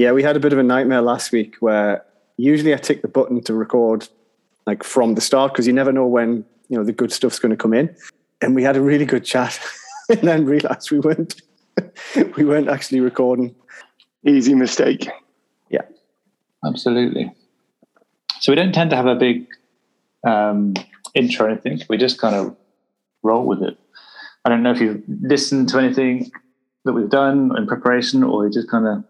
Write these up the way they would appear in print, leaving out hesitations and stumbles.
Yeah, we had a bit of a nightmare last week where usually I tick the button to record like from the start because you never know when, you know, the good stuff's going to come in. And we had a really good chat and then realized we weren't actually recording. Easy mistake. Yeah. Absolutely. So we don't tend to have a big intro or anything. We just kind of roll with it. I don't know if you've listened to anything that we've done in preparation or you're just kind of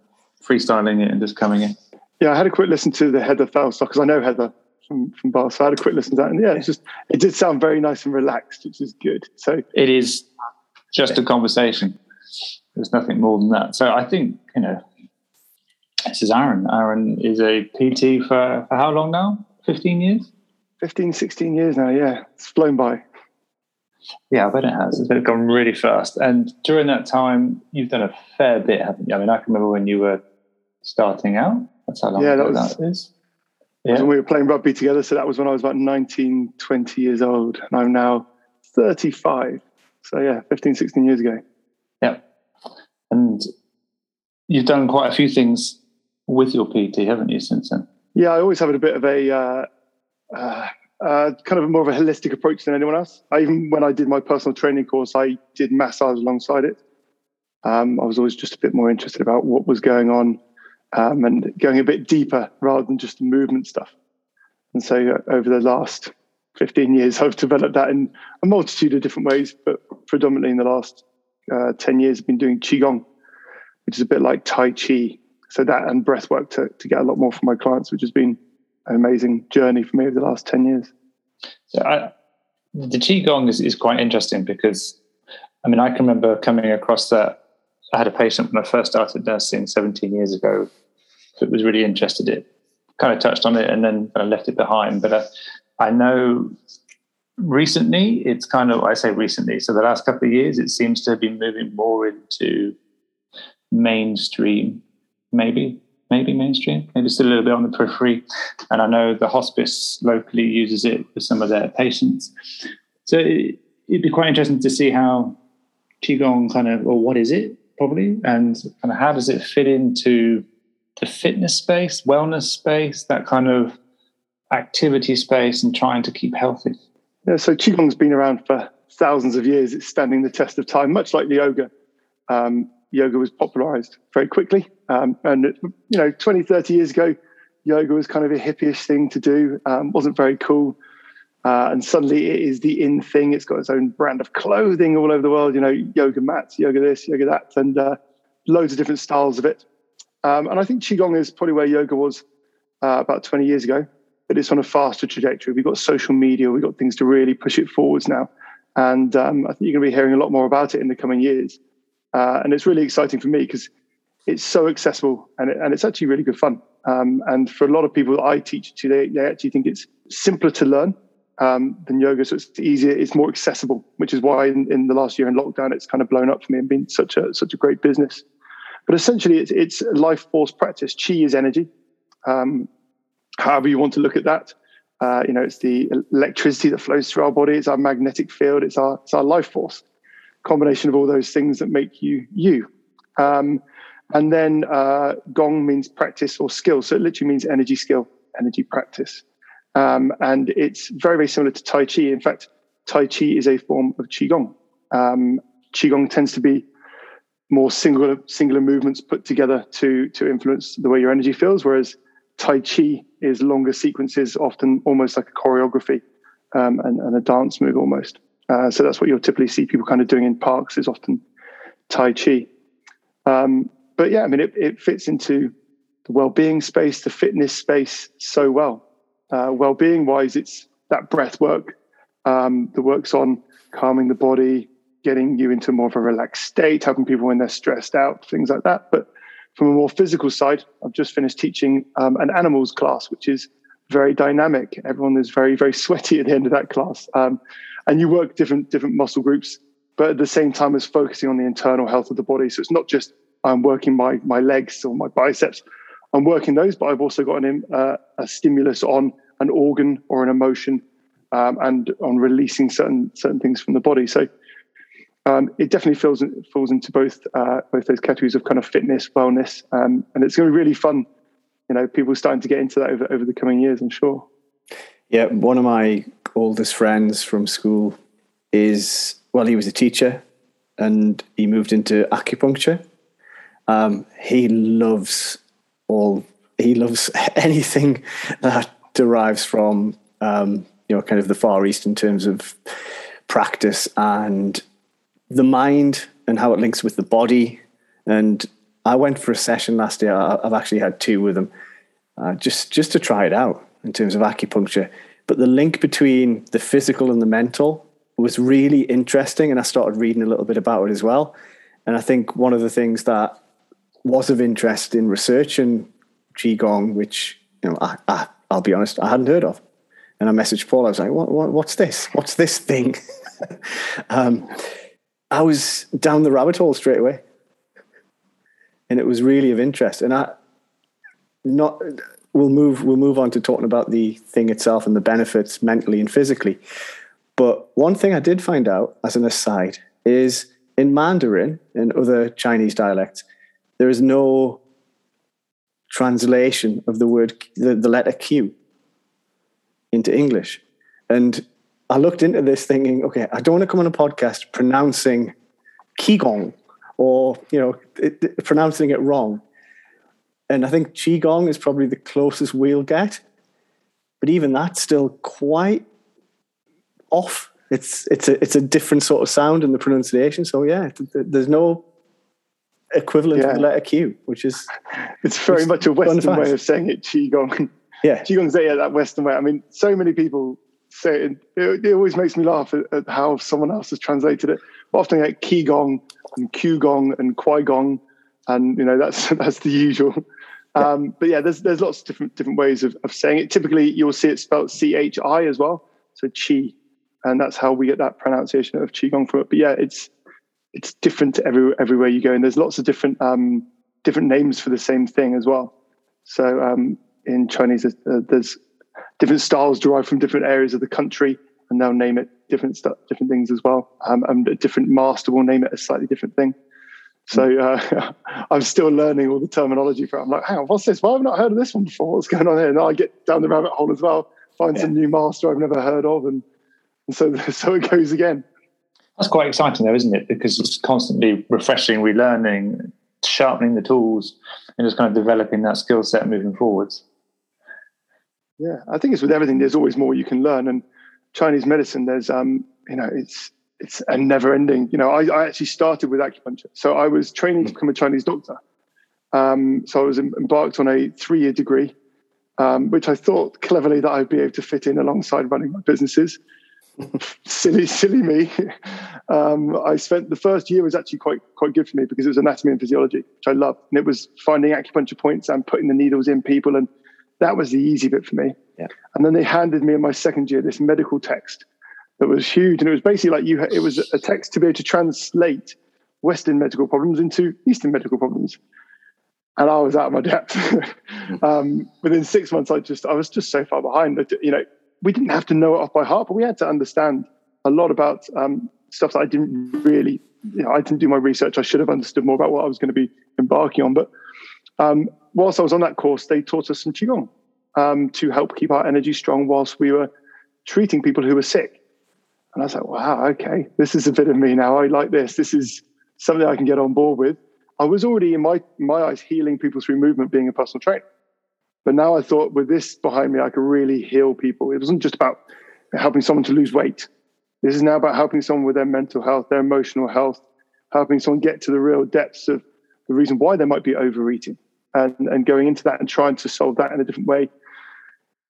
freestyling it and just coming in. Yeah, I had a quick listen to the Heather Felser because I know Heather from Bath, so I had a quick listen to that. And yeah, it did sound very nice and relaxed, which is good. So it is just a conversation. There's nothing more than that. So I think, you know, this is Aaron. Aaron is a PT for how long now? 15 years? 15, 16 years now, yeah. It's flown by. Yeah, I bet it has. It's gone really fast. And during that time, you've done a fair bit, haven't you? I mean, I can remember when you were starting out. That's how long ago that is. Yeah. When we were playing rugby together, so that was when I was about 19, 20 years old. And I'm now 35. So yeah, 15, 16 years ago. Yeah. And you've done quite a few things with your PT, haven't you, since then? Yeah, I always have a bit of a kind of more of a holistic approach than anyone else. Even when I did my personal training course, I did massage alongside it. I was always just a bit more interested about what was going on and going a bit deeper rather than just the movement stuff. And so over the last 15 years, I've developed that in a multitude of different ways, but predominantly in the last 10 years, I've been doing Qigong, which is a bit like Tai Chi. So that and breath work to get a lot more from my clients, which has been an amazing journey for me over the last 10 years. So the Qigong is quite interesting because, I mean, I can remember coming across that. I had a patient when I first started nursing 17 years ago that was really interested in it, kind of touched on it and then kind of left it behind. But I know recently, it's kind of, I say recently, so the last couple of years, it seems to have been moving more into mainstream, maybe mainstream, maybe still a little bit on the periphery. And I know the hospice locally uses it for some of their patients. So it'd be quite interesting to see how Qigong kind of, or what is it probably, and kind of how does it fit into the fitness space, wellness space, that kind of activity space and trying to keep healthy. Yeah, so Qigong's been around for thousands of years. It's standing the test of time, much like yoga. Yoga was popularized very quickly. And, you know, 20, 30 years ago, yoga was kind of a hippie-ish thing to do. Wasn't very cool. And suddenly it is the in thing. It's got its own brand of clothing all over the world, you know, yoga mats, yoga this, yoga that, and loads of different styles of it. And I think Qigong is probably where yoga was about 20 years ago, but it's on a faster trajectory. We've got social media. We've got things to really push it forwards now. And I think you're going to be hearing a lot more about it in the coming years. And it's really exciting for me because it's so accessible and it's actually really good fun. And for a lot of people that I teach to, they actually think it's simpler to learn than yoga. So it's easier, it's more accessible, which is why in the last year in lockdown, it's kind of blown up for me and been such a great business. But essentially it's a life force practice. Qi is energy. However you want to look at that. You know, it's the electricity that flows through our body. It's our magnetic field. It's our life force. Combination of all those things that make you. And then gong means practice or skill. So it literally means energy skill, energy practice. And it's very, very similar to Tai Chi. In fact, Tai Chi is a form of Qigong. Qigong tends to be more singular movements put together to influence the way your energy feels, whereas Tai Chi is longer sequences, often almost like a choreography and a dance move almost. So that's what you'll typically see people kind of doing in parks is often Tai Chi. But yeah, I mean, it fits into the well-being space, the fitness space so well. Well-being wise, it's that breath work that works on calming the body, getting you into more of a relaxed state, helping people when they're stressed out, things like that. But from a more physical side, I've just finished teaching an animals class, which is very dynamic. Everyone is very, very sweaty at the end of that class. And you work different muscle groups, but at the same time as focusing on the internal health of the body. So it's not just I'm working my legs or my biceps. I'm working those, but I've also got a stimulus on an organ or an emotion and on releasing certain things from the body. So It definitely falls into both those categories of kind of fitness, wellness, and it's going to be really fun. You know, people starting to get into that over the coming years, I'm sure. Yeah, one of my oldest friends from school he was a teacher, and he moved into acupuncture. He loves anything that derives from kind of the Far East in terms of practice and the mind and how it links with the body. And I went for a session last year. I've actually had two with him, just to try it out in terms of acupuncture. But the link between the physical and the mental was really interesting, and I started reading a little bit about it as well. And I think one of the things that was of interest in research and Qigong, which, you know, I'll be honest, I hadn't heard of. And I messaged Paul. I was like, what's this? What's this thing? I was down the rabbit hole straight away, and it was really of interest. And we'll move on to talking about the thing itself and the benefits mentally and physically. But one thing I did find out as an aside is in Mandarin and other Chinese dialects, there is no translation of the word, the letter Q, into English. And I looked into this thinking, okay, I don't want to come on a podcast pronouncing Qigong or, you know, pronouncing it wrong. And I think Qigong is probably the closest we'll get, but even that's still quite off. It's a different sort of sound in the pronunciation. So yeah, there's no equivalent to the letter Q, which is... It's very much a Western way of saying it, Qigong. Yeah. Qigong's that Western way. I mean, so many people say it, and it always makes me laugh at how someone else has translated it. Often like Qigong and Qigong and Quigong, and you know, that's the usual. But yeah, there's lots of different ways of saying it. Typically, you'll see it spelled CHI as well, so Qi, and that's how we get that pronunciation of Qigong from it. But yeah, it's different everywhere you go, and there's lots of different different names for the same thing as well. So in Chinese, there's different styles derived from different areas of the country, and they'll name it different things as well. And a different master will name it a slightly different thing. So I'm still learning all the terminology for it. I'm like, hang on, what's this? Why have I not heard of this one before? What's going on here? And I get down the rabbit hole as well, find some new master I've never heard of, and so it goes again. That's quite exciting though, isn't it? Because it's constantly refreshing, relearning, sharpening the tools, and just kind of developing that skill set moving forwards. Yeah, I think it's with everything. There's always more you can learn, and Chinese medicine, there's it's a never ending. You know, I actually started with acupuncture, so I was training to become a Chinese doctor. So I was embarked on a 3-year degree, which I thought cleverly that I'd be able to fit in alongside running my businesses. silly me. I spent the first year was actually quite good for me because it was anatomy and physiology, which I loved, and it was finding acupuncture points and putting the needles in people and. That was the easy bit for me. Yeah. And then they handed me in my second year this medical text that was huge. And it was basically like it was a text to be able to translate Western medical problems into Eastern medical problems. And I was out of my depth. Within 6 months, I was just so far behind. But, you know, we didn't have to know it off by heart, but we had to understand a lot about stuff that I didn't really, you know, I didn't do my research. I should have understood more about what I was going to be embarking on. But whilst I was on that course, they taught us some Qigong to help keep our energy strong whilst we were treating people who were sick. And I was like, wow, okay, this is a bit of me now. I like this. This is something I can get on board with. I was already, in my eyes, healing people through movement, being a personal trainer. But now I thought with this behind me, I could really heal people. It wasn't just about helping someone to lose weight. This is now about helping someone with their mental health, their emotional health, helping someone get to the real depths of the reason why they might be overeating. And going into that and trying to solve that in a different way,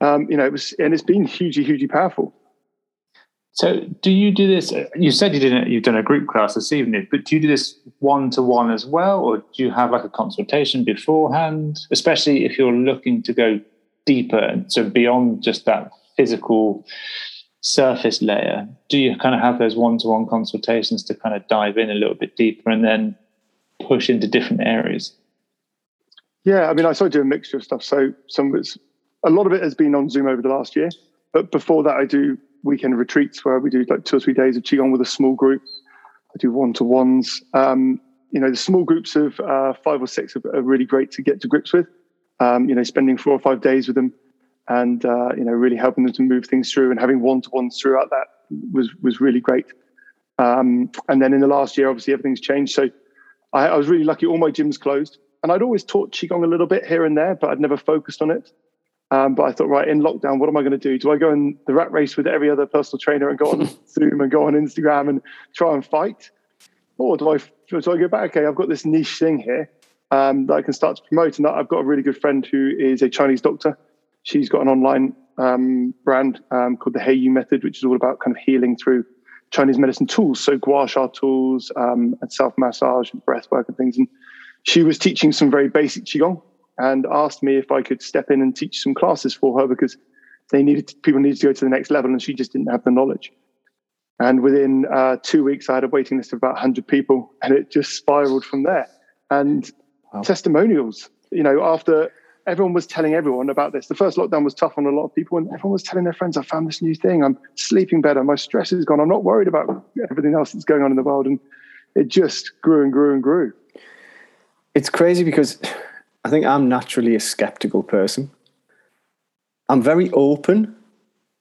it's been hugely powerful. So, do you do this? You said you've done a group class this evening, but do you do this 1-to-1 as well, or do you have like a consultation beforehand? Especially if you're looking to go deeper and so beyond just that physical surface layer, do you kind of have those 1-to-1 consultations to kind of dive in a little bit deeper and then push into different areas? Yeah, I mean, I sort of do a mixture of stuff. So a lot of it has been on Zoom over the last year. But before that, I do weekend retreats where we do like 2 or 3 days of Qigong with a small group. I do one-to-ones. You know, the small groups of 5 or 6 are really great to get to grips with. You know, spending 4 or 5 days with them and, you know, really helping them to move things through and having one-to-ones throughout that was really great. And then in the last year, obviously, everything's changed. So I was really lucky. All my gyms closed. And I'd always taught Qigong a little bit here and there, but I'd never focused on it. But I thought, right, in lockdown, what am I going to do? Do I go in the rat race with every other personal trainer and go on Zoom and go on Instagram and try and fight? Or do I go back? Okay, I've got this niche thing here that I can start to promote. And I've got a really good friend who is a Chinese doctor. She's got an online brand called the Hayou Method, which is all about kind of healing through Chinese medicine tools. So gua sha tools and self-massage and breath work and things. And she was teaching some very basic Qigong and asked me if I could step in and teach some classes for her because they people needed to go to the next level and she just didn't have the knowledge. And within 2 weeks, I had a waiting list of about 100 people and it just spiraled from there. And wow. Testimonials, you know, after everyone was telling everyone about this, the first lockdown was tough on a lot of people and everyone was telling their friends, I found this new thing. I'm sleeping better. My stress is gone. I'm not worried about everything else that's going on in the world. And it just grew and grew and grew. It's crazy because I think I'm naturally a skeptical person. I'm very open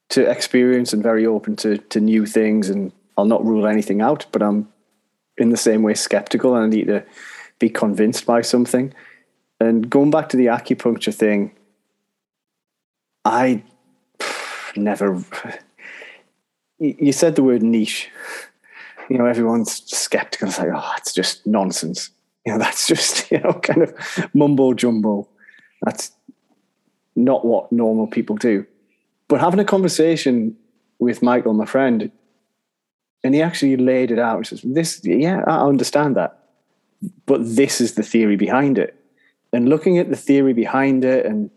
to experience and very open to new things, and I'll not rule anything out, but I'm in the same way skeptical and I need to be convinced by something. And going back to the acupuncture thing, I never... You said the word niche. You know, everyone's skeptical. It's like, oh, it's just nonsense. You know, that's just, you know, kind of mumbo jumbo. That's not what normal people do. But having a conversation with Michael, my friend, and he actually laid it out. He says, "This, yeah, I understand that. But this is the theory behind it." And looking at the theory behind it and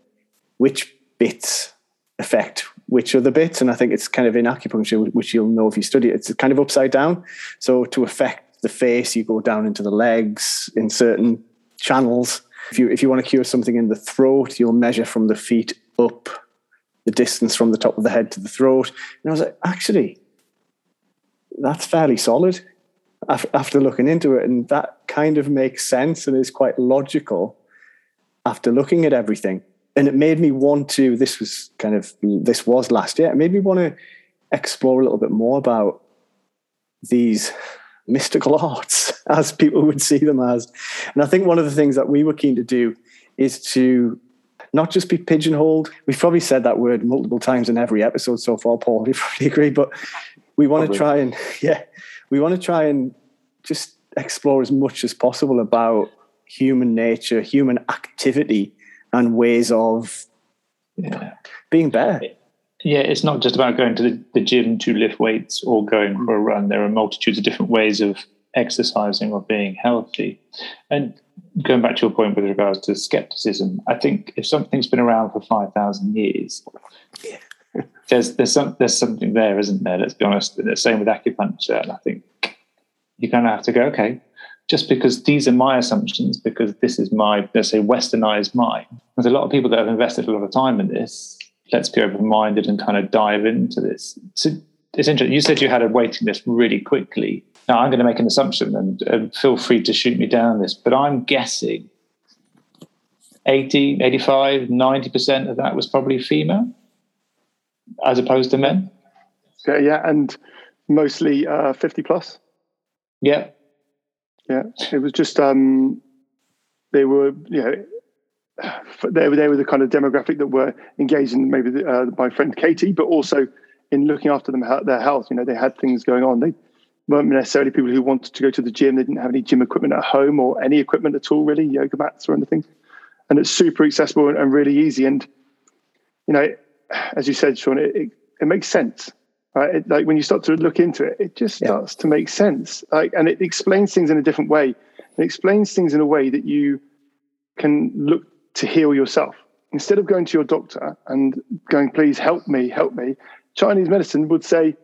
which bits affect which other bits. And I think it's kind of in acupuncture, which you'll know if you study it, it's kind of upside down. So to affect the face, you go down into the legs in certain channels. If you want to cure something in the throat, you'll measure from the feet up the distance from the top of the head to the throat. And I was like, actually, that's fairly solid after looking into it. And that kind of makes sense and is quite logical after looking at everything. And it made me want to, this was last year, it made me want to explore a little bit more about these mystical arts, as people would see them as. And I think one of the things that we were keen to do is to not just be pigeonholed. We've probably said that word multiple times in every episode so far, Paul, you probably agree, but we want to try and, just explore as much as possible about human nature, human activity, and ways of being better. Yeah, it's not just about going to the gym to lift weights or going for a run. There are multitudes of different ways of exercising or being healthy. And going back to your point with regards to skepticism, I think if something's been around for 5,000 years, there's something there, isn't there? Let's be honest. The same with acupuncture. And I think you kind of have to go, okay, just because these are my assumptions, because this is my, let's say, westernized mind. There's a lot of people that have invested a lot of time in this. Let's be open-minded and kind of dive into this. So it's interesting. You said you had a waiting list really quickly. Now, I'm going to make an assumption, and feel free to shoot me down this, but I'm guessing 80, 85, 90% of that was probably female as opposed to men. Yeah, and mostly 50 plus. Yeah. Yeah, it was just they were, you know, they were the kind of demographic that were engaged in maybe my friend Katie, but also in looking after their health. You know, they had things going on. They weren't necessarily people who wanted to go to the gym. They didn't have any gym equipment at home or any equipment at all, really, yoga mats or anything. And it's super accessible and really easy. And, you know, as you said, Sean, it makes sense. Right? Like when you start to look into it, it just starts to make sense. Like, and it explains things in a different way. It explains things in a way that you can look to heal yourself. Instead of going to your doctor and going, please help me, Chinese medicine would say,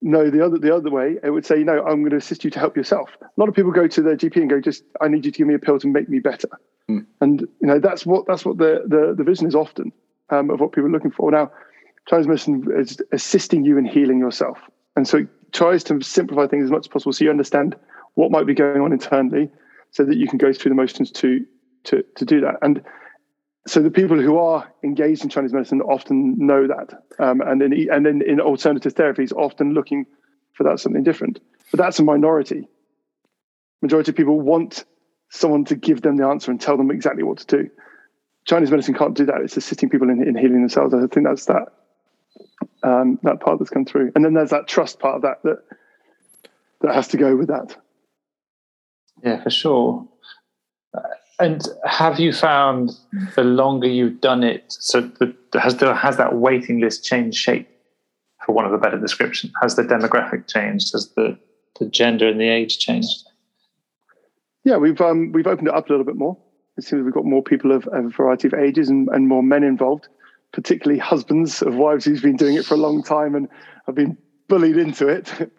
no, the other way, it would say, no, I'm going to assist you to help yourself. A lot of people go to their GP and go, just, I need you to give me a pill to make me better. Mm. And, you know, that's what the vision is often of what people are looking for. Now, Chinese medicine is assisting you in healing yourself. And so tries to simplify things as much as possible so you understand what might be going on internally so that you can go through the motions to do that. And so the people who are engaged in Chinese medicine often know that. And then in alternative therapies, often looking for that something different. But that's a minority. Majority of people want someone to give them the answer and tell them exactly what to do. Chinese medicine can't do that. It's assisting people in healing themselves. I think that's that that part that's come through. And then there's that trust part of that has to go with that. Yeah, for sure. And have you found the longer you've done it, so has that waiting list changed shape, for want of a better description? Has the demographic changed? Has the gender and the age changed? Yeah, we've opened it up a little bit more. It seems we've got more people of a variety of ages and more men involved, particularly husbands of wives who've been doing it for a long time and have been bullied into it.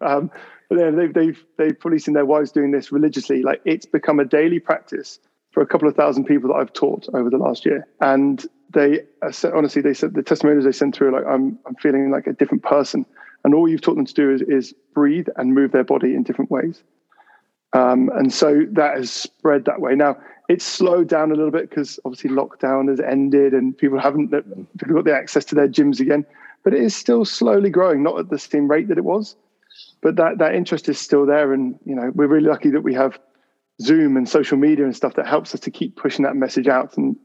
But they've probably seen their wives doing this religiously. Like, it's become a daily practice for a couple of thousand people that I've taught over the last year. And they honestly, they said the testimonials they sent through, like, I'm feeling like a different person. And all you've taught them to do is breathe and move their body in different ways. And so that has spread that way. Now, it's slowed down a little bit because obviously lockdown has ended and people got the access to their gyms again. But it is still slowly growing, not at the same rate that it was. But that interest is still there. And, you know, we're really lucky that we have Zoom and social media and stuff that helps us to keep pushing that message out. And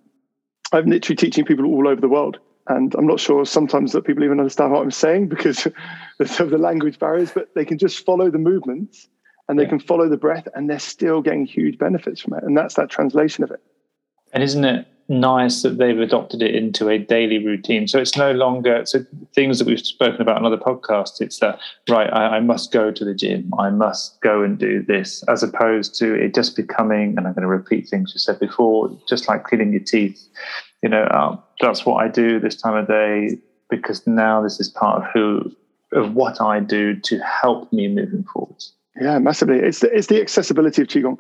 I'm literally teaching people all over the world. And I'm not sure sometimes that people even understand what I'm saying because of the language barriers, but they can just follow the movements and they can follow the breath and they're still getting huge benefits from it. And that's that translation of it. And isn't it nice that they've adopted it into a daily routine? So it's no longer things that we've spoken about on other podcasts. It's that, right, I must go to the gym. I must go and do this, as opposed to it just becoming, and I'm going to repeat things you said before, just like cleaning your teeth. You know, that's what I do this time of day, because now this is part of what I do to help me moving forwards. Yeah, massively. It's the accessibility of Qigong.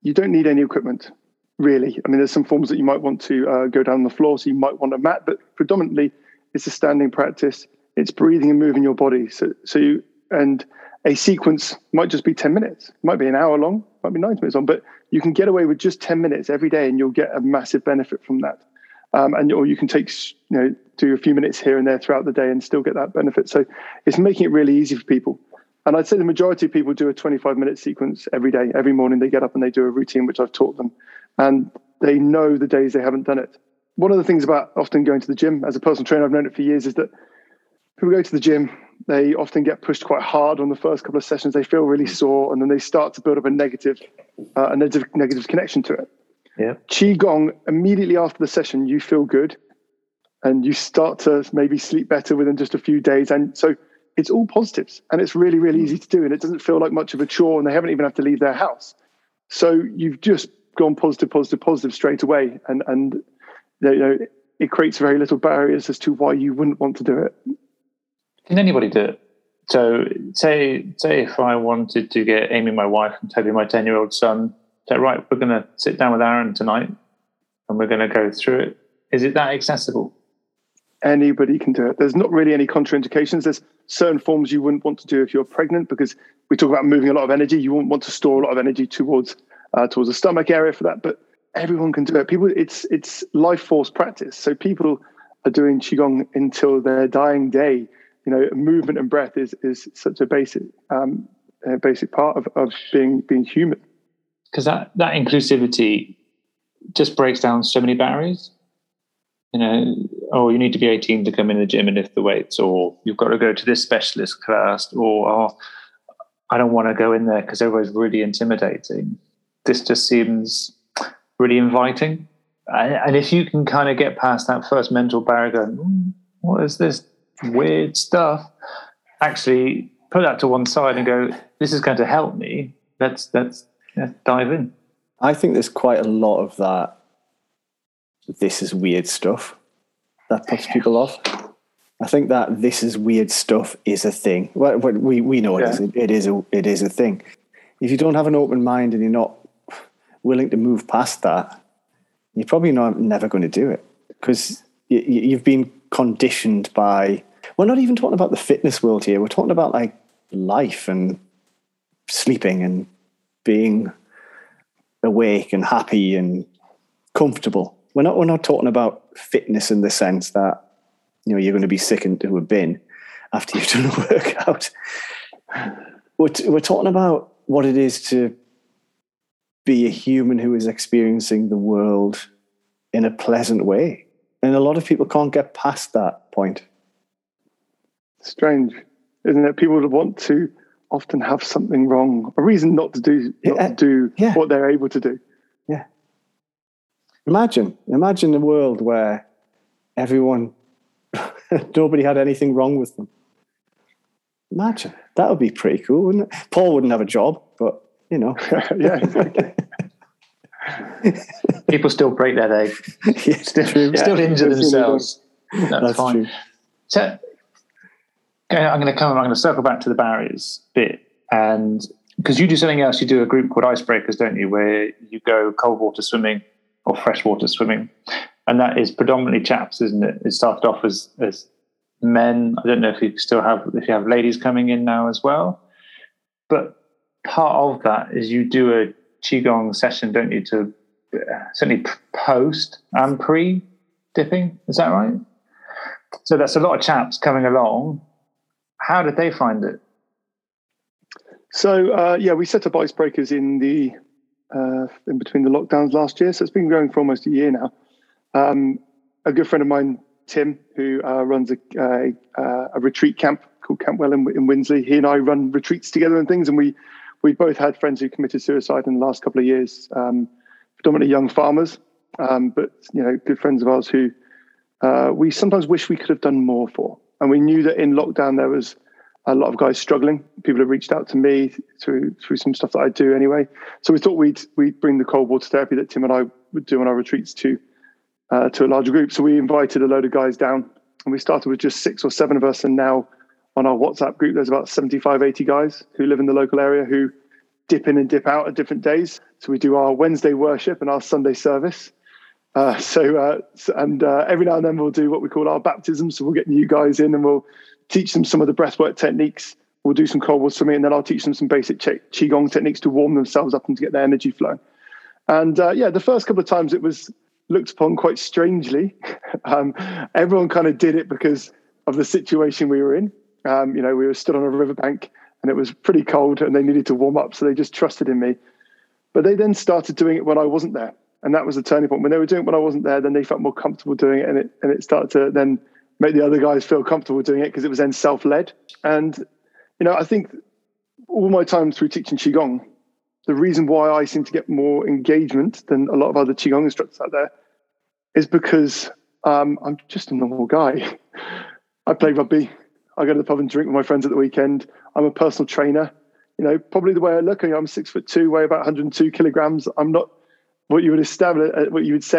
You don't need any equipment, really. I mean, there's some forms that you might want to go down on the floor, so you might want a mat, but predominantly it's a standing practice. It's breathing and moving your body. So a sequence might just be 10 minutes, might be an hour long, might be 90 minutes long, but you can get away with just 10 minutes every day and you'll get a massive benefit from that. Or you can do a few minutes here and there throughout the day and still get that benefit. So it's making it really easy for people. And I'd say the majority of people do a 25-minute sequence every day. Every morning they get up and they do a routine, which I've taught them. And they know the days they haven't done it. One of the things about often going to the gym, as a personal trainer, I've known it for years, is that people go to the gym, they often get pushed quite hard on the first couple of sessions. They feel really sore, and then they start to build up a negative connection to it. Yeah. Qigong, immediately after the session, you feel good, and you start to maybe sleep better within just a few days. And so it's all positives, and it's really, really easy to do. And it doesn't feel like much of a chore, and they haven't even have to leave their house. So you've just gone positive straight away. And you know, it creates very little barriers as to why you wouldn't want to do it. Can anybody do it? So say if I wanted to get Amy, my wife, and Toby, my 10-year-old son, say, right, we're going to sit down with Aaron tonight and we're going to go through it. Is it that accessible? Anybody can do it. There's not really any contraindications. There's certain forms you wouldn't want to do if you're pregnant, because we talk about moving a lot of energy. You wouldn't want to store a lot of energy towards the stomach area for that, but everyone can do it. People, it's life force practice. So people are doing Qigong until their dying day. You know, movement and breath is such a basic part of being human. Because that inclusivity just breaks down so many barriers. You know, oh, you need to be 18 to come in the gym and lift the weights, or you've got to go to this specialist class, or I don't want to go in there because everybody's really intimidating. This just seems really inviting. And if you can kind of get past that first mental barrier going, what is this weird stuff? Actually put that to one side and go, this is going to help me. Let's dive in. I think there's quite a lot of that. This is weird stuff that puts people off. I think that this is weird stuff is a thing. Well, we know it is. It is a thing. If you don't have an open mind and you're not willing to move past that, you're probably never going to do it, because you've been conditioned by. We're not even talking about the fitness world here. We're talking about like life and sleeping and being awake and happy and comfortable. We're not talking about fitness in the sense that, you know, you're going to be sick into a bin after you've done a workout. We're talking about what it is to be a human who is experiencing the world in a pleasant way. And a lot of people can't get past that point. Strange, isn't it? People want to often have something wrong, a reason not to do what they're able to do. Yeah. Imagine a world where nobody had anything wrong with them. Imagine. That would be pretty cool, wouldn't it? Paul wouldn't have a job, but, you know. Yeah, exactly. People still break their leg. Yeah, still injure themselves. That's fine. True. So, okay, I'm going to circle back to the barriers bit. And because you do something else, you do a group called Icebreakers, don't you, where you go cold water swimming or freshwater swimming. And that is predominantly chaps, isn't it? It started off as men. I don't know if you have ladies coming in now as well. But part of that is you do a Qigong session, don't you, to certainly post and pre-dipping. Is that right? So that's a lot of chaps coming along. How did they find it? So, we set up Icebreakers in between the lockdowns last year. So it's been going for almost a year now. A good friend of mine, Tim, who runs a retreat camp called Camp Well in Winsley. He and I run retreats together and things, and we both had friends who committed suicide in the last couple of years, predominantly young farmers, but, you know, good friends of ours who we sometimes wish we could have done more for. And we knew that in lockdown there was a lot of guys struggling. People have reached out to me through some stuff that I do anyway. So we thought we'd bring the cold water therapy that Tim and I would do on our retreats to a larger group. So we invited a load of guys down, and we started with just 6 or 7 of us, and now on our WhatsApp group there's about 75, 80 guys who live in the local area who dip in and dip out at different days. So we do our Wednesday worship and our Sunday service. Every now and then we'll do what we call our baptism. So we'll get new guys in and we'll teach them some of the breathwork techniques. We'll do some cold water swimming, and then I'll teach them some basic Qigong techniques to warm themselves up and to get their energy flowing. And the first couple of times it was looked upon quite strangely. Everyone kind of did it because of the situation we were in. We were stood on a riverbank and it was pretty cold and they needed to warm up. So they just trusted in me. But they then started doing it when I wasn't there. And that was the turning point. When they were doing it when I wasn't there, then they felt more comfortable doing it. And it started to then make the other guys feel comfortable doing it because it was then self-led. And, you know, I think all my time through teaching Qigong, the reason why I seem to get more engagement than a lot of other Qigong instructors out there is because I'm just a normal guy. I play rugby. I go to the pub and drink with my friends at the weekend. I'm a personal trainer. You know, probably the way I look, I'm 6'2", weigh about 102 kilograms. I'm not what you would say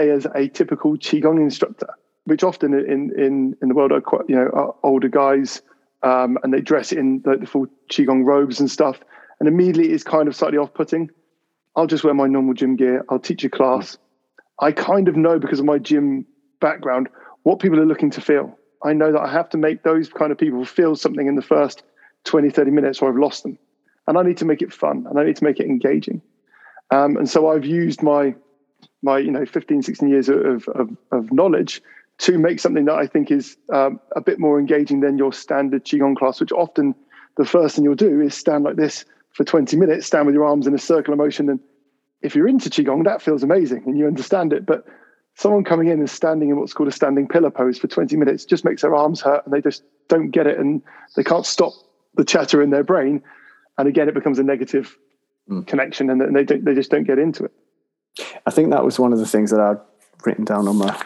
as a typical Qigong instructor, which often in the world are quite, you know, are older guys, and they dress in the full Qigong robes and stuff. And immediately it's kind of slightly off-putting. I'll just wear my normal gym gear. I'll teach a class. I kind of know because of my gym background what people are looking to feel. I know that I have to make those kind of people feel something in the first 20, 30 minutes or I've lost them. And I need to make it fun and I need to make it engaging. And so I've used my 15, 16 years of knowledge to make something that I think is a bit more engaging than your standard Qigong class, which often the first thing you'll do is stand like this for 20 minutes, stand with your arms in a circular motion. And if you're into Qigong, that feels amazing and you understand it. But someone coming in and standing in what's called a standing pillar pose for 20 minutes just makes their arms hurt and they just don't get it and they can't stop the chatter in their brain. And again, it becomes a negative connection and they just don't get into it. I think that was one of the things that I'd written down on my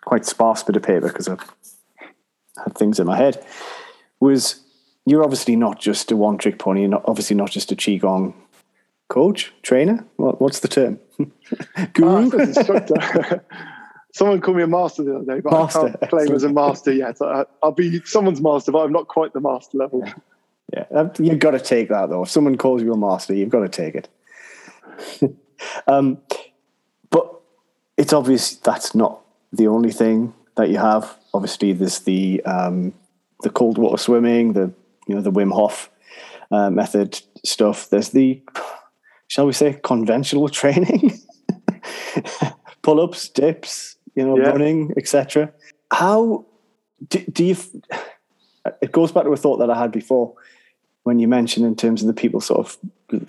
quite sparse bit of paper because I had things in my head was, you're obviously not just a one-trick pony. You're not just a Qigong coach, trainer. What's the term? Guru? Instructor. Someone called me a master the other day, but master. I can't claim as a master yet. I'll be someone's master, but I'm not quite the master level. Yeah. You've got to take that, though. If someone calls you a master, you've got to take it. But it's obvious that's not the only thing that you have. Obviously, there's the cold water swimming, the Wim Hof method stuff. There's the, shall we say, conventional training, pull-ups, dips, running, etc. How do you? It goes back to a thought that I had before when you mentioned in terms of the people sort of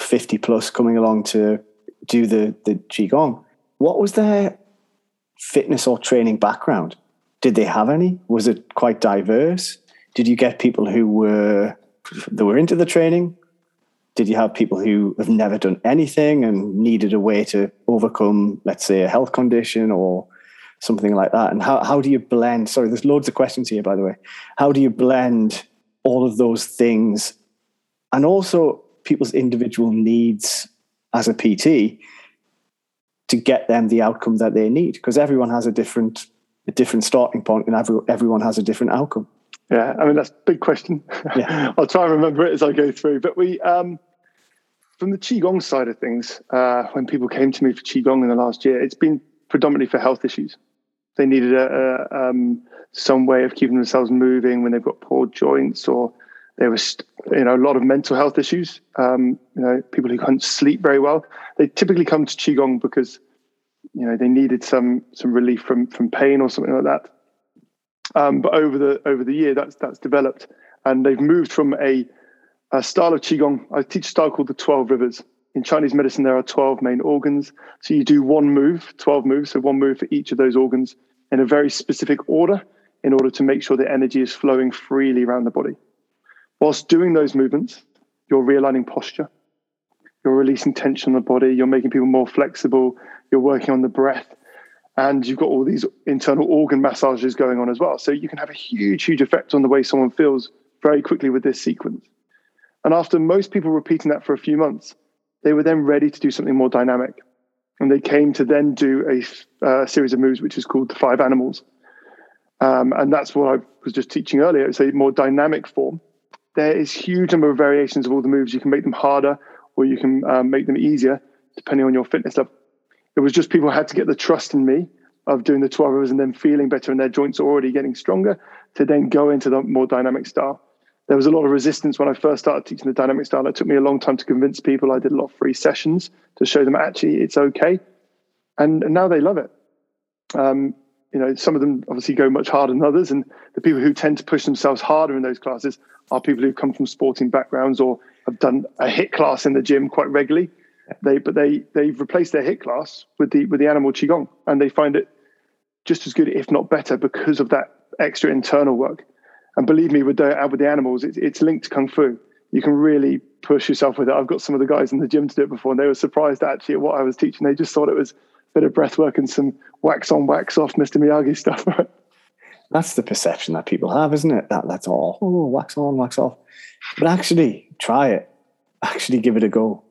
50 plus coming along to do the Qigong. What was their fitness or training background? Did they have any? Was it quite diverse? Did you get people who were into the training? Did you have people who have never done anything and needed a way to overcome, let's say, a health condition or something like that? And how do you blend? Sorry, there's loads of questions here, by the way. How do you blend all of those things and also people's individual needs as a PT to get them the outcome that they need? Because everyone has a different starting point and everyone has a different outcome. Yeah, I mean, that's a big question. Yeah. I'll try and remember it as I go through. But we, from the Qigong side of things, when people came to me for Qigong in the last year, it's been predominantly for health issues. They needed some way of keeping themselves moving when they've got poor joints, or there was, a lot of mental health issues. People who can't sleep very well. They typically come to Qigong because, they needed some relief from pain or something like that. But over the year, that's developed, and they've moved from a style of Qigong. I teach a style called the 12 rivers. In Chinese medicine, there are 12 main organs. So you do one move, 12 moves, so one move for each of those organs in a very specific order in order to make sure the energy is flowing freely around the body. Whilst doing those movements, you're realigning posture. You're releasing tension on the body. You're making people more flexible. You're working on the breath. And you've got all these internal organ massages going on as well. So you can have a huge, huge effect on the way someone feels very quickly with this sequence. And after most people repeating that for a few months, they were then ready to do something more dynamic. And they came to then do a series of moves, which is called the five animals. And that's what I was just teaching earlier. It's a more dynamic form. There is a huge number of variations of all the moves. You can make them harder or you can make them easier, depending on your fitness level. It was just people had to get the trust in me of doing the 12 hours and then feeling better and their joints are already getting stronger to then go into the more dynamic style. There was a lot of resistance when I first started teaching the dynamic style. It took me a long time to convince people. I did a lot of free sessions to show them actually it's okay. And now they love it. Some of them obviously go much harder than others. And the people who tend to push themselves harder in those classes are people who come from sporting backgrounds or have done a HIIT class in the gym quite regularly. They've replaced their HIIT class with the animal Qigong, and they find it just as good, if not better, because of that extra internal work. And believe me, with the animals, it's linked to Kung Fu. You can really push yourself with it. I've got some of the guys in the gym to do it before, and they were surprised actually at what I was teaching. They just thought it was a bit of breath work and some wax on, wax off, Mr. Miyagi stuff. That's the perception that people have, isn't it? That's all. Oh, wax on, wax off. But actually, try it. Actually, give it a go.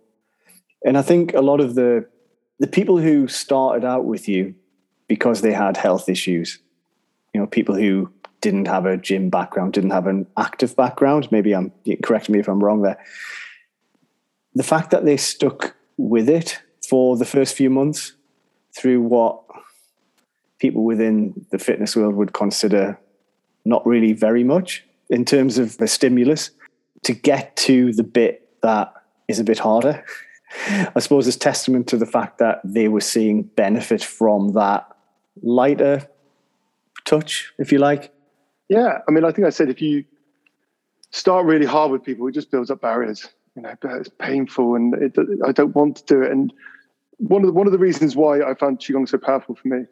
And I think a lot of the people who started out with you because they had health issues, people who didn't have a gym background, didn't have an active background. Maybe correct me if I'm wrong there. The fact that they stuck with it for the first few months through what people within the fitness world would consider not really very much in terms of the stimulus to get to the bit that is a bit harder. I suppose it's testament to the fact that they were seeing benefit from that lighter touch, if you like. Yeah, I mean, I think I said if you start really hard with people, it just builds up barriers. It's painful, and I don't want to do it. And one of the reasons why I found Qigong so powerful for me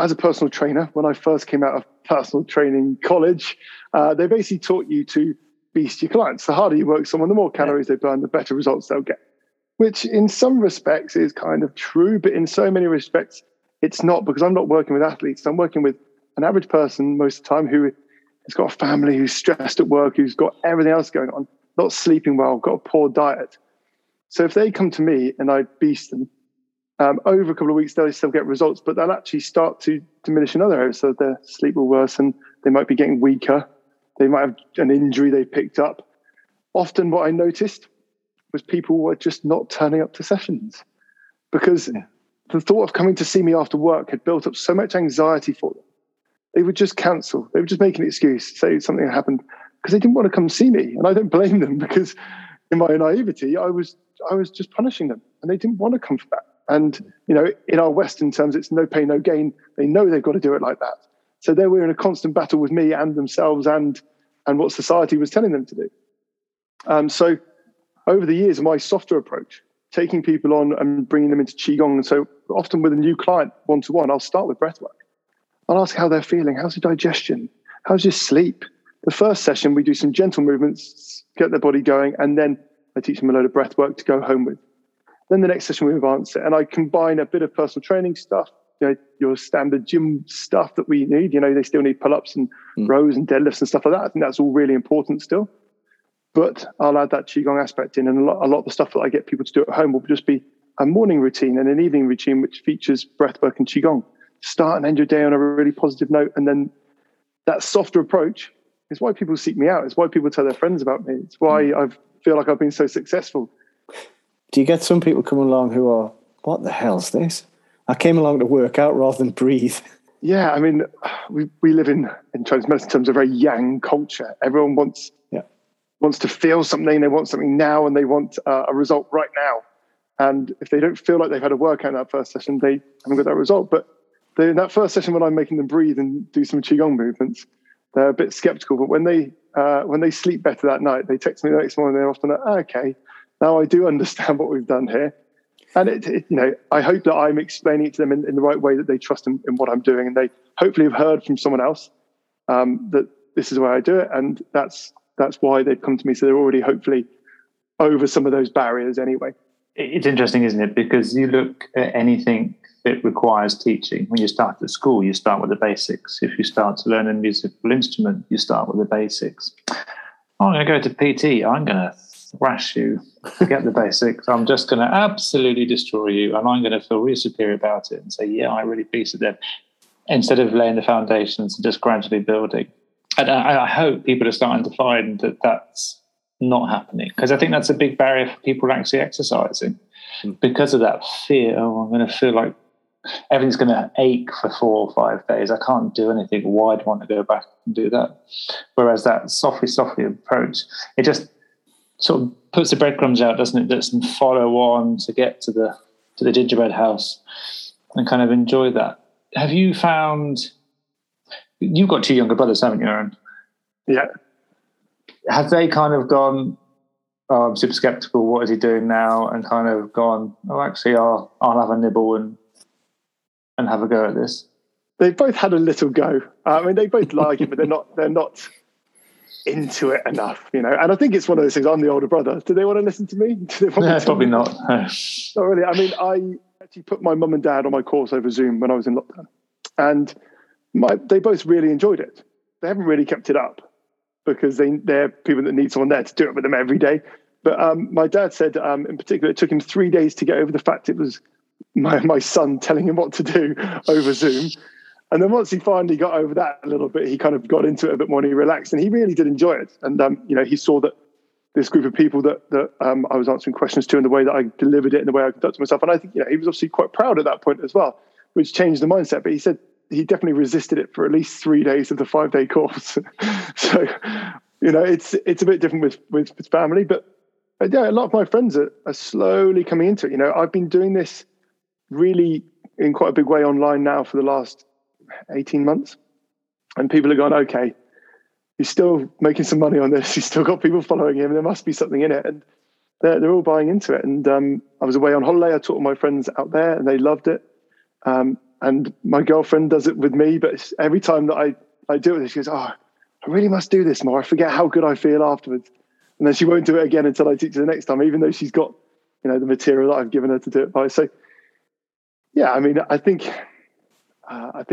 as a personal trainer, when I first came out of personal training college, they basically taught you to beast your clients. The harder you work someone, the more calories they burn, the better results they'll get. Which in some respects is kind of true, but in so many respects, it's not, because I'm not working with athletes. I'm working with an average person most of the time who has got a family, who's stressed at work, who's got everything else going on, not sleeping well, got a poor diet. So if they come to me and I beast them, over a couple of weeks, they'll still get results, but they'll actually start to diminish in other areas. So their sleep will worsen. They might be getting weaker. They might have an injury they picked up. Often what I noticed was people were just not turning up to sessions because the thought of coming to see me after work had built up so much anxiety for them. They would just cancel. They would just make an excuse, say something happened because they didn't want to come see me. And I don't blame them because in my naivety, I was just punishing them, and they didn't want to come for that. And, you know, in our Western terms, it's no pain, no gain. They know they've got to do it like that. So they were in a constant battle with me and themselves and what society was telling them to do. So over the years, my softer approach, taking people on and bringing them into Qigong. And so often with a new client, one-to-one, I'll start with breathwork. I'll ask how they're feeling. How's your digestion? How's your sleep? The first session, we do some gentle movements, get their body going, and then I teach them a load of breath work to go home with. Then the next session, we advance it. And I combine a bit of personal training stuff, you know, your standard gym stuff that we need. You know, they still need pull-ups and rows and deadlifts and stuff like that. I think that's all really important still. But I'll add that Qigong aspect in. And a lot of the stuff that I get people to do at home will just be a morning routine and an evening routine, which features breath work and Qigong. Start and end your day on a really positive note. And then that softer approach is why people seek me out. It's why people tell their friends about me. It's why I feel like I've been so successful. Do you get some people come along who are, what the hell's this? I came along to work out rather than breathe. Yeah, I mean, we live in Chinese medicine terms, a very yang culture. Everyone wants to feel something. They want something now, and they want a result right now. And if they don't feel like they've had a workout in that first session, they haven't got that result. But in that first session, when I'm making them breathe and do some Qigong movements, they're a bit skeptical. But when they sleep better that night, they text me the next morning. They're often like, okay, now I do understand what we've done here. And it, you know, I hope that I'm explaining it to them in the right way, that they trust in what I'm doing, and they hopefully have heard from someone else that this is the way I do it, and that's why they've come to me. So they're already hopefully over some of those barriers anyway. It's interesting, isn't it? Because you look at anything that requires teaching. When you start at school, you start with the basics. If you start to learn a musical instrument, you start with the basics. I'm going to go to PT. I'm going to thrash you. Forget the basics. I'm just going to absolutely destroy you, and I'm going to feel really superior about it and say, yeah, I really beasted them, instead of laying the foundations and just gradually building. And I hope people are starting to find that that's not happening, because I think that's a big barrier for people actually exercising because of that fear. Oh, I'm going to feel like everything's going to ache for 4 or 5 days. I can't do anything. Why do I want to go back and do that? Whereas that softly approach, it just sort of puts the breadcrumbs out, doesn't it? That's some follow on to get to the gingerbread house and kind of enjoy that. Have you found, you've got 2 younger brothers, haven't you, Aaron? Yeah. Have they kind of gone, oh, I'm super sceptical, what is he doing now? And kind of gone, oh, actually, I'll have a nibble and have a go at this. They've both had a little go. I mean, they both like it, but they're not into it enough, you know. And I think it's one of those things, I'm the older brother. Do they want to listen to me? No, probably not. Not really. I mean, I actually put my mum and dad on my course over Zoom when I was in lockdown. And they both really enjoyed it. They haven't really kept it up, because they're people that need someone there to do it with them every day. But my dad said, in particular, it took him 3 days to get over the fact it was my son telling him what to do over Zoom. And then once he finally got over that a little bit, he kind of got into it a bit more and he relaxed, and he really did enjoy it. And, you know, he saw that this group of people that I was answering questions to, and the way that I delivered it and the way I conducted myself. And I think, you know, he was obviously quite proud at that point as well, which changed the mindset. But he said, he definitely resisted it for at least 3 days of the 5-day course. So, you know, it's a bit different with family, but yeah, a lot of my friends are slowly coming into it. You know, I've been doing this really in quite a big way online now for the last 18 months. And people are going, okay, he's still making some money on this. He's still got people following him. There must be something in it. And they're all buying into it. And I was away on holiday. I taught all my friends out there and they loved it. And my girlfriend does it with me, but every time that I do it, she goes, oh, I really must do this more. I forget how good I feel afterwards. And then she won't do it again until I teach her the next time, even though she's got, you know, the material that I've given her to do it by. So, yeah, I mean, I think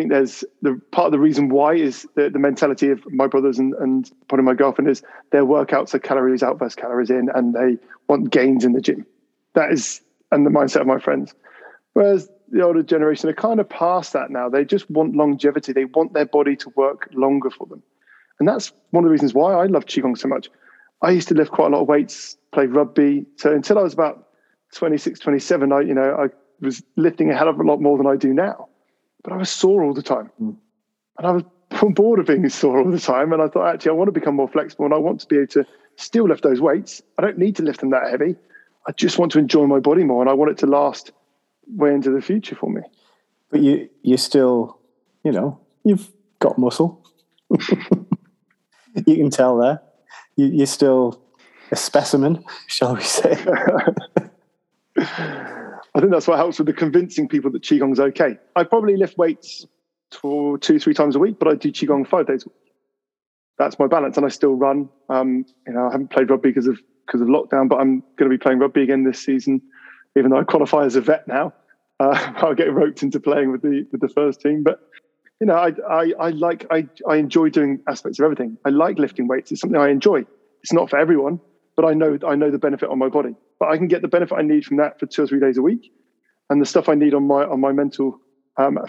there's the part of the reason why is the mentality of my brothers and part of my girlfriend is their workouts are calories out versus calories in, and they want gains in the gym. That is, and the mindset of my friends. Whereas the older generation are kind of past that now. They just want longevity. They want their body to work longer for them. And that's one of the reasons why I love Qigong so much. I used to lift quite a lot of weights, play rugby. So until I was about 26, 27, I was lifting a hell of a lot more than I do now. But I was sore all the time. And I was bored of being sore all the time. And I thought, actually, I want to become more flexible, and I want to be able to still lift those weights. I don't need to lift them that heavy. I just want to enjoy my body more, and I want it to last way into the future for me. But you're still, you know, you've got muscle. You can tell there. You're still a specimen, shall we say. I think that's what helps with the convincing people that Qigong's okay. I probably lift weights two, three times a week, but I do Qigong 5 days a week. That's my balance, and I still run. You know, I haven't played rugby because of lockdown, but I'm going to be playing rugby again this season, even though I qualify as a vet now. I'll get roped into playing with the first team. But you know, I enjoy doing aspects of everything. I like lifting weights. It's something I enjoy. It's not for everyone, but I know the benefit on my body. But I can get the benefit I need from that for 2 or 3 days a week, and the stuff I need on my mental,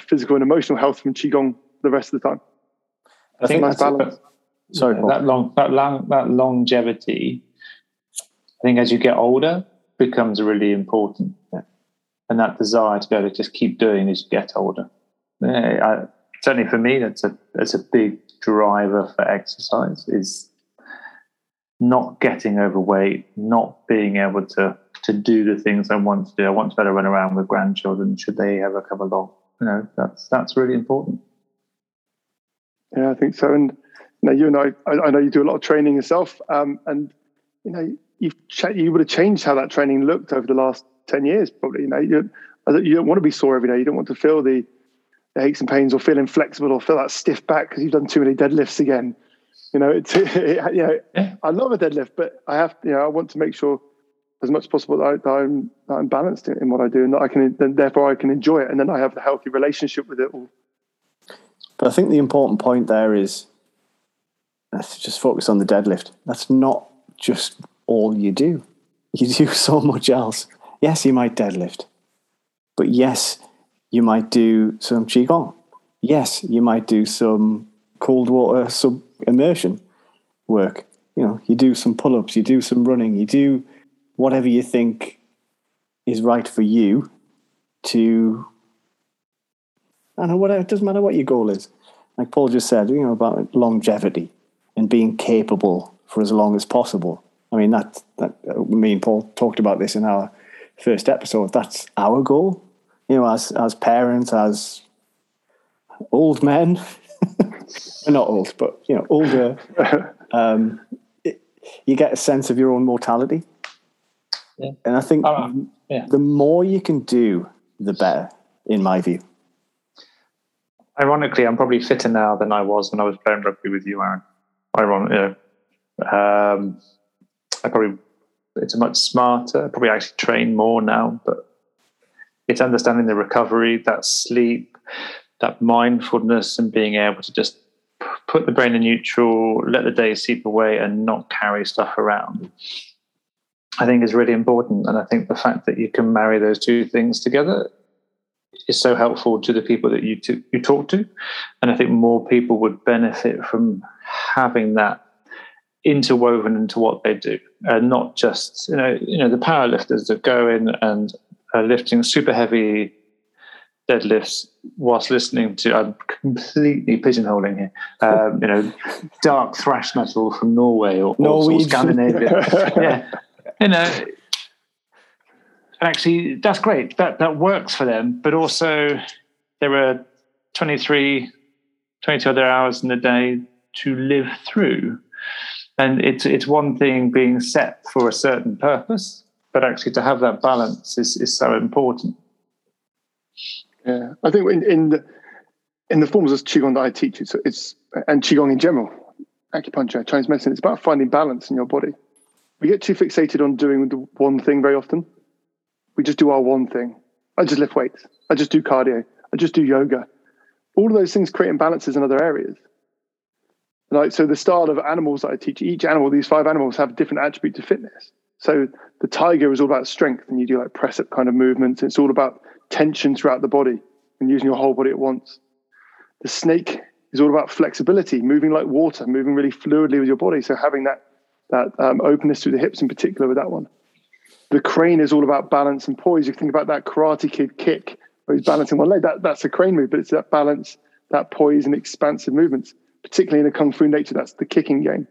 physical, and emotional health from Qigong the rest of the time. I think that's a nice balance. Sorry, that longevity. I think as you get older, becomes really important, and that desire to be able to just keep doing as you get older. Yeah, certainly for me, that's a big driver for exercise, is not getting overweight, not being able to do the things I want to do. I want to be able to run around with grandchildren should they ever come along. You know, that's really important. Yeah, I think so. And you know, I know you do a lot of training yourself, and you know, you would have changed how that training looked over the last 10 years, probably. You know, you don't want to be sore every day. You don't want to feel the aches and pains, or feel inflexible, or feel that stiff back because you've done too many deadlifts again. You know, I love a deadlift, but I have, you know, I want to make sure as much as possible that I'm balanced in what I do, and that I can, and therefore I can enjoy it, and then I have a healthy relationship with it all. But I think the important point there is, let's just focus on the deadlift. That's not just all you do. You do so much else. Yes, you might deadlift, but yes, you might do some Qigong. Yes, you might do some cold water sub-immersion work. You know, you do some pull-ups, you do some running, you do whatever you think is right for you to, I don't know, whatever, it doesn't matter what your goal is. Like Paul just said, you know, about longevity and being capable for as long as possible. I mean, that me and Paul talked about this in our first episode. That's our goal, you know, as parents, as old men. Not old, but, you know, older, you get a sense of your own mortality. Yeah. And I think the more you can do, the better, in my view. Ironically, I'm probably fitter now than I was when I was playing rugby with you, Aaron. Ironically, yeah. It's much smarter. I probably actually train more now, but it's understanding the recovery, that sleep, that mindfulness, and being able to just put the brain in neutral, let the day seep away, and not carry stuff around, I think is really important. And I think the fact that you can marry those two things together is so helpful to the people that you talk to. And I think more people would benefit from having that interwoven into what they do, and not just, you know, the power lifters that go in and are lifting super heavy deadlifts whilst listening to, I'm completely pigeonholing here, you know, dark thrash metal from Norway or Scandinavia. Yeah, you know, actually that's great, that works for them, but also there are 22 other hours in the day to live through, and it's one thing being set for a certain purpose, but actually to have that balance is so important. Yeah, I think in the forms of Qigong that I teach, and Qigong in general, acupuncture, Chinese medicine, it's about finding balance in your body. We get too fixated on doing the one thing very often. We just do our one thing. I just lift weights. I just do cardio. I just do yoga. All of those things create imbalances in other areas. Like, so the style of animals that I teach, each animal, these 5 animals have a different attribute to fitness. So the tiger is all about strength, and you do like press-up kind of movements. It's all about tension throughout the body and using your whole body at once. The snake is all about flexibility, moving like water, moving really fluidly with your body. So having that openness through the hips in particular with that one. The crane is all about balance and poise. You think about that Karate Kid kick where he's balancing one leg. That's a crane move, but it's that balance, that poise and expansive movements, particularly in the Kung Fu nature. That's the kicking game.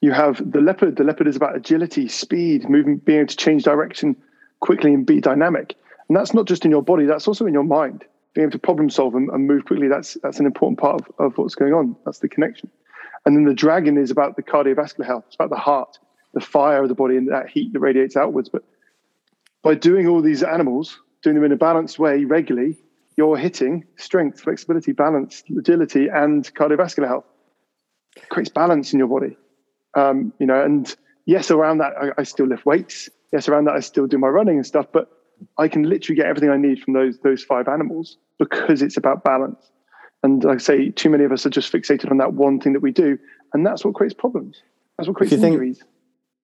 You have the leopard. The leopard is about agility, speed, movement, being able to change direction quickly and be dynamic. And that's not just in your body, that's also in your mind. Being able to problem solve and move quickly, that's an important part of what's going on. That's the connection. And then the dragon is about the cardiovascular health. It's about the heart, the fire of the body, and that heat that radiates outwards. But by doing all these animals, doing them in a balanced way regularly, you're hitting strength, flexibility, balance, agility, and cardiovascular health. It creates balance in your body. And yes, around that, I still lift weights. Yes, around that, I still do my running and stuff. But I can literally get everything I need from those five animals because it's about balance. And like I say, too many of us are just fixated on that one thing that we do. And that's what creates problems. That's what creates injuries.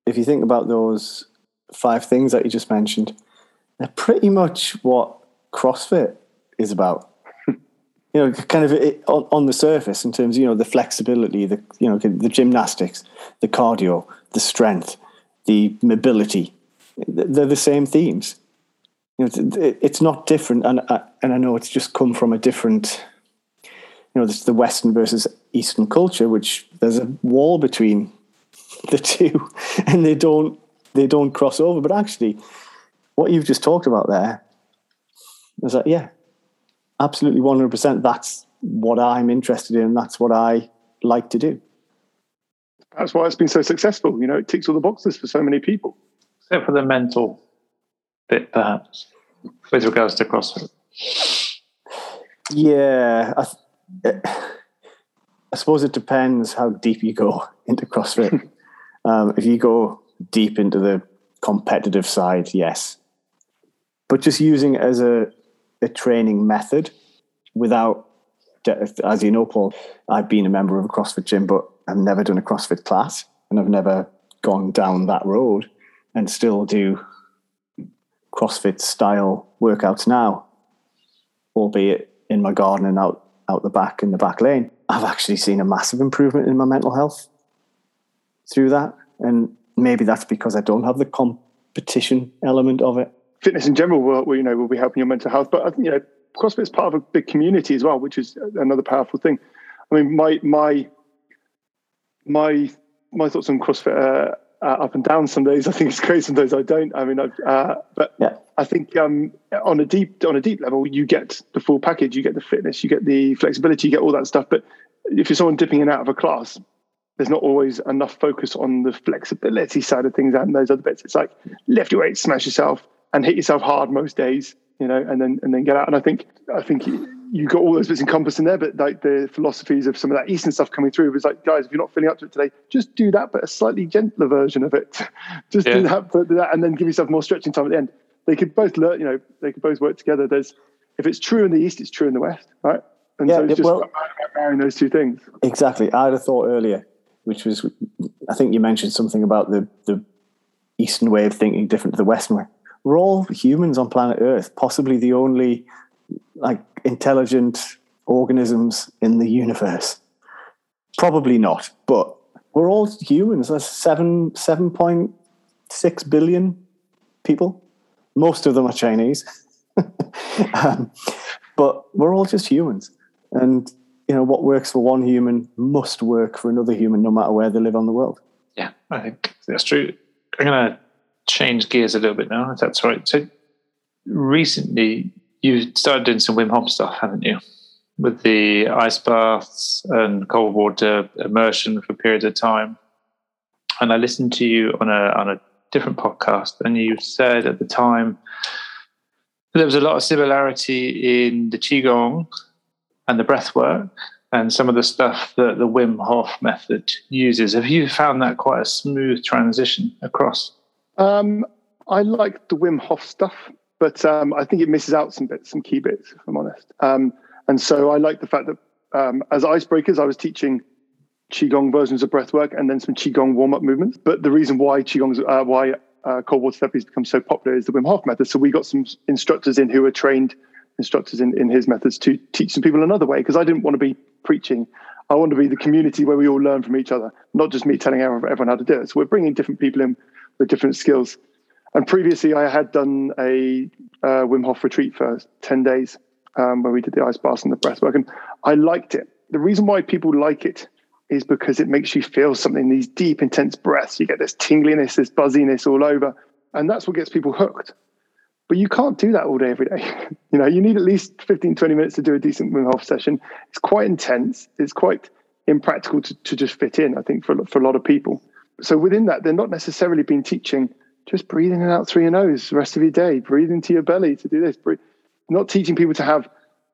If you think about those five things that you just mentioned, they're pretty much what CrossFit is about. On the surface, in terms of, the flexibility, the gymnastics, the cardio, the strength, the mobility. They're the same themes. It's not different. And I know it's just come from a different... It's the Western versus Eastern culture, which there's a wall between the two, and they don't cross over. But actually, what you've just talked about there is like, yeah, absolutely 100%. That's what I'm interested in. That's what I like to do. That's why it's been so successful. It ticks all the boxes for so many people, except for the mental bit, perhaps, with regards to CrossFit. Yeah. I suppose it depends how deep you go into CrossFit. If you go deep into the competitive side, yes. But just using it as a training method without, as you know, Paul, I've been a member of a CrossFit gym, but I've never done a CrossFit class and I've never gone down that road, and still do CrossFit style workouts now, albeit in my garden and out the back in the back lane. I've actually seen a massive improvement in my mental health through that. And maybe that's because I don't have the competition element of it. Fitness in general will be helping your mental health. But I think, CrossFit is part of a big community as well, which is another powerful thing. I mean, my thoughts on CrossFit are up and down. Some days I think it's great, some days I don't. I mean, but yeah. I think on a deep level, you get the full package. You get the fitness, you get the flexibility, you get all that stuff. But if you're someone dipping in and out of a class, there's not always enough focus on the flexibility side of things and those other bits. It's like lift your weights, smash yourself, and hit yourself hard most days, and then get out. And I think you got all those bits encompassed in there. But like the philosophies of some of that Eastern stuff coming through was like, guys, if you're not feeling up to it today, just do that, but a slightly gentler version of it. Just do that, and then give yourself more stretching time at the end. They could both learn, they could both work together. If it's true in the East, it's true in the West, right? And so it's just about marrying those two things. Exactly. I'd have thought earlier, which was, I think you mentioned something about the Eastern way of thinking different to the Western way. We're all humans on planet Earth, possibly the only intelligent organisms in the universe. Probably not, but we're all humans. That's 7.6 billion people. Most of them are Chinese. But we're all just humans. And, what works for one human must work for another human, no matter where they live on the world. Yeah, I think that's true. I'm going to change gears a little bit now, if that's right. So recently you started doing some Wim Hof stuff, haven't you? With the ice baths and cold water immersion for periods of time. And I listened to you on a different podcast, and you said at the time there was a lot of similarity in the Qigong and the breath work and some of the stuff that the Wim Hof method uses. Have you found that quite a smooth transition across? I like the Wim Hof stuff, but I think it misses out some key bits, if I'm honest. And so I like the fact that as icebreakers, I was teaching Qigong versions of breathwork and then some Qigong warm-up movements. But the reason why cold water therapy has become so popular is the Wim Hof method. So we got some instructors in who are trained instructors in his methods to teach some people another way, because I didn't want to be preaching. I want to be the community where we all learn from each other, not just me telling everyone how to do it. So we're bringing different people in with different skills. And previously I had done a Wim Hof retreat for 10 days where we did the ice baths and the breathwork, and I liked it. The reason why people like it is because it makes you feel something, these deep, intense breaths. You get this tingliness, this buzziness all over. And that's what gets people hooked. But you can't do that all day, every day. You know, you need at least 15, 20 minutes to do a decent Wim Hof session. It's quite intense. It's quite impractical to just fit in, I think, for a lot of people. So within that, they're not necessarily been teaching just breathe in and out through your nose the rest of your day, breathe into your belly to do this. Not teaching people to have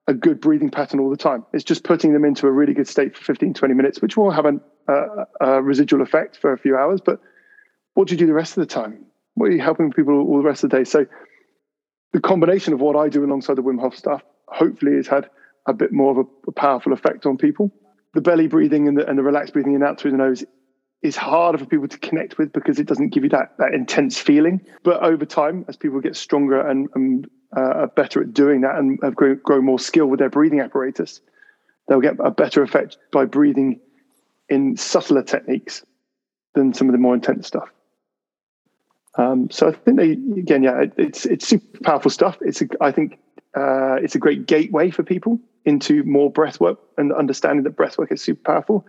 a good breathing pattern all the time. It's just putting them into a really good state for 15, 20 minutes, which will have a residual effect for a few hours. But what do you do the rest of the time? What are you helping people all the rest of the day? So the combination of what I do alongside the Wim Hof stuff hopefully has had a bit more of a powerful effect on people. The belly breathing and the relaxed breathing in out through the nose is harder for people to connect with because it doesn't give you that intense feeling. But over time, as people get stronger and are better at doing that and have grow more skill with their breathing apparatus, they'll get a better effect by breathing in subtler techniques than some of the more intense stuff. So I think it's super powerful stuff. I think it's a great gateway for people into more breath work and understanding that breath work is super powerful.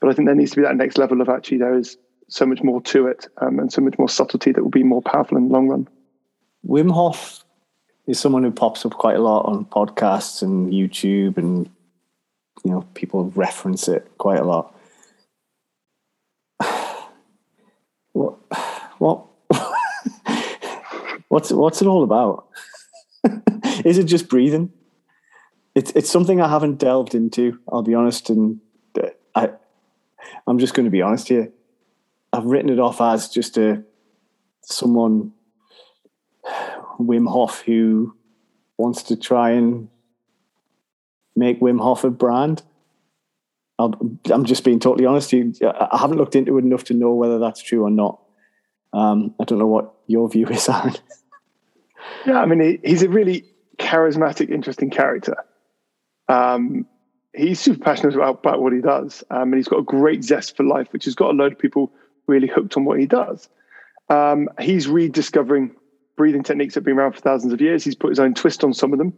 But I think there needs to be that next level of actually there is so much more to it and so much more subtlety that will be more powerful in the long run. Wim Hof is someone who pops up quite a lot on podcasts and YouTube, and you know, people reference it quite a lot. What's it all about? Is it just breathing? It's something I haven't delved into, I'll be honest, and I'm just going to be honest here. I've written it off as just someone, Wim Hof, who wants to try and make Wim Hof a brand. I'm just being totally honest. I haven't looked into it enough to know whether that's true or not. I don't know what your view is, Aaron. Yeah, I mean, he's a really charismatic, interesting character. He's super passionate about what he does. And he's got a great zest for life, which has got a load of people really hooked on what he does. He's rediscovering breathing techniques that have been around for thousands of years. He's put his own twist on some of them.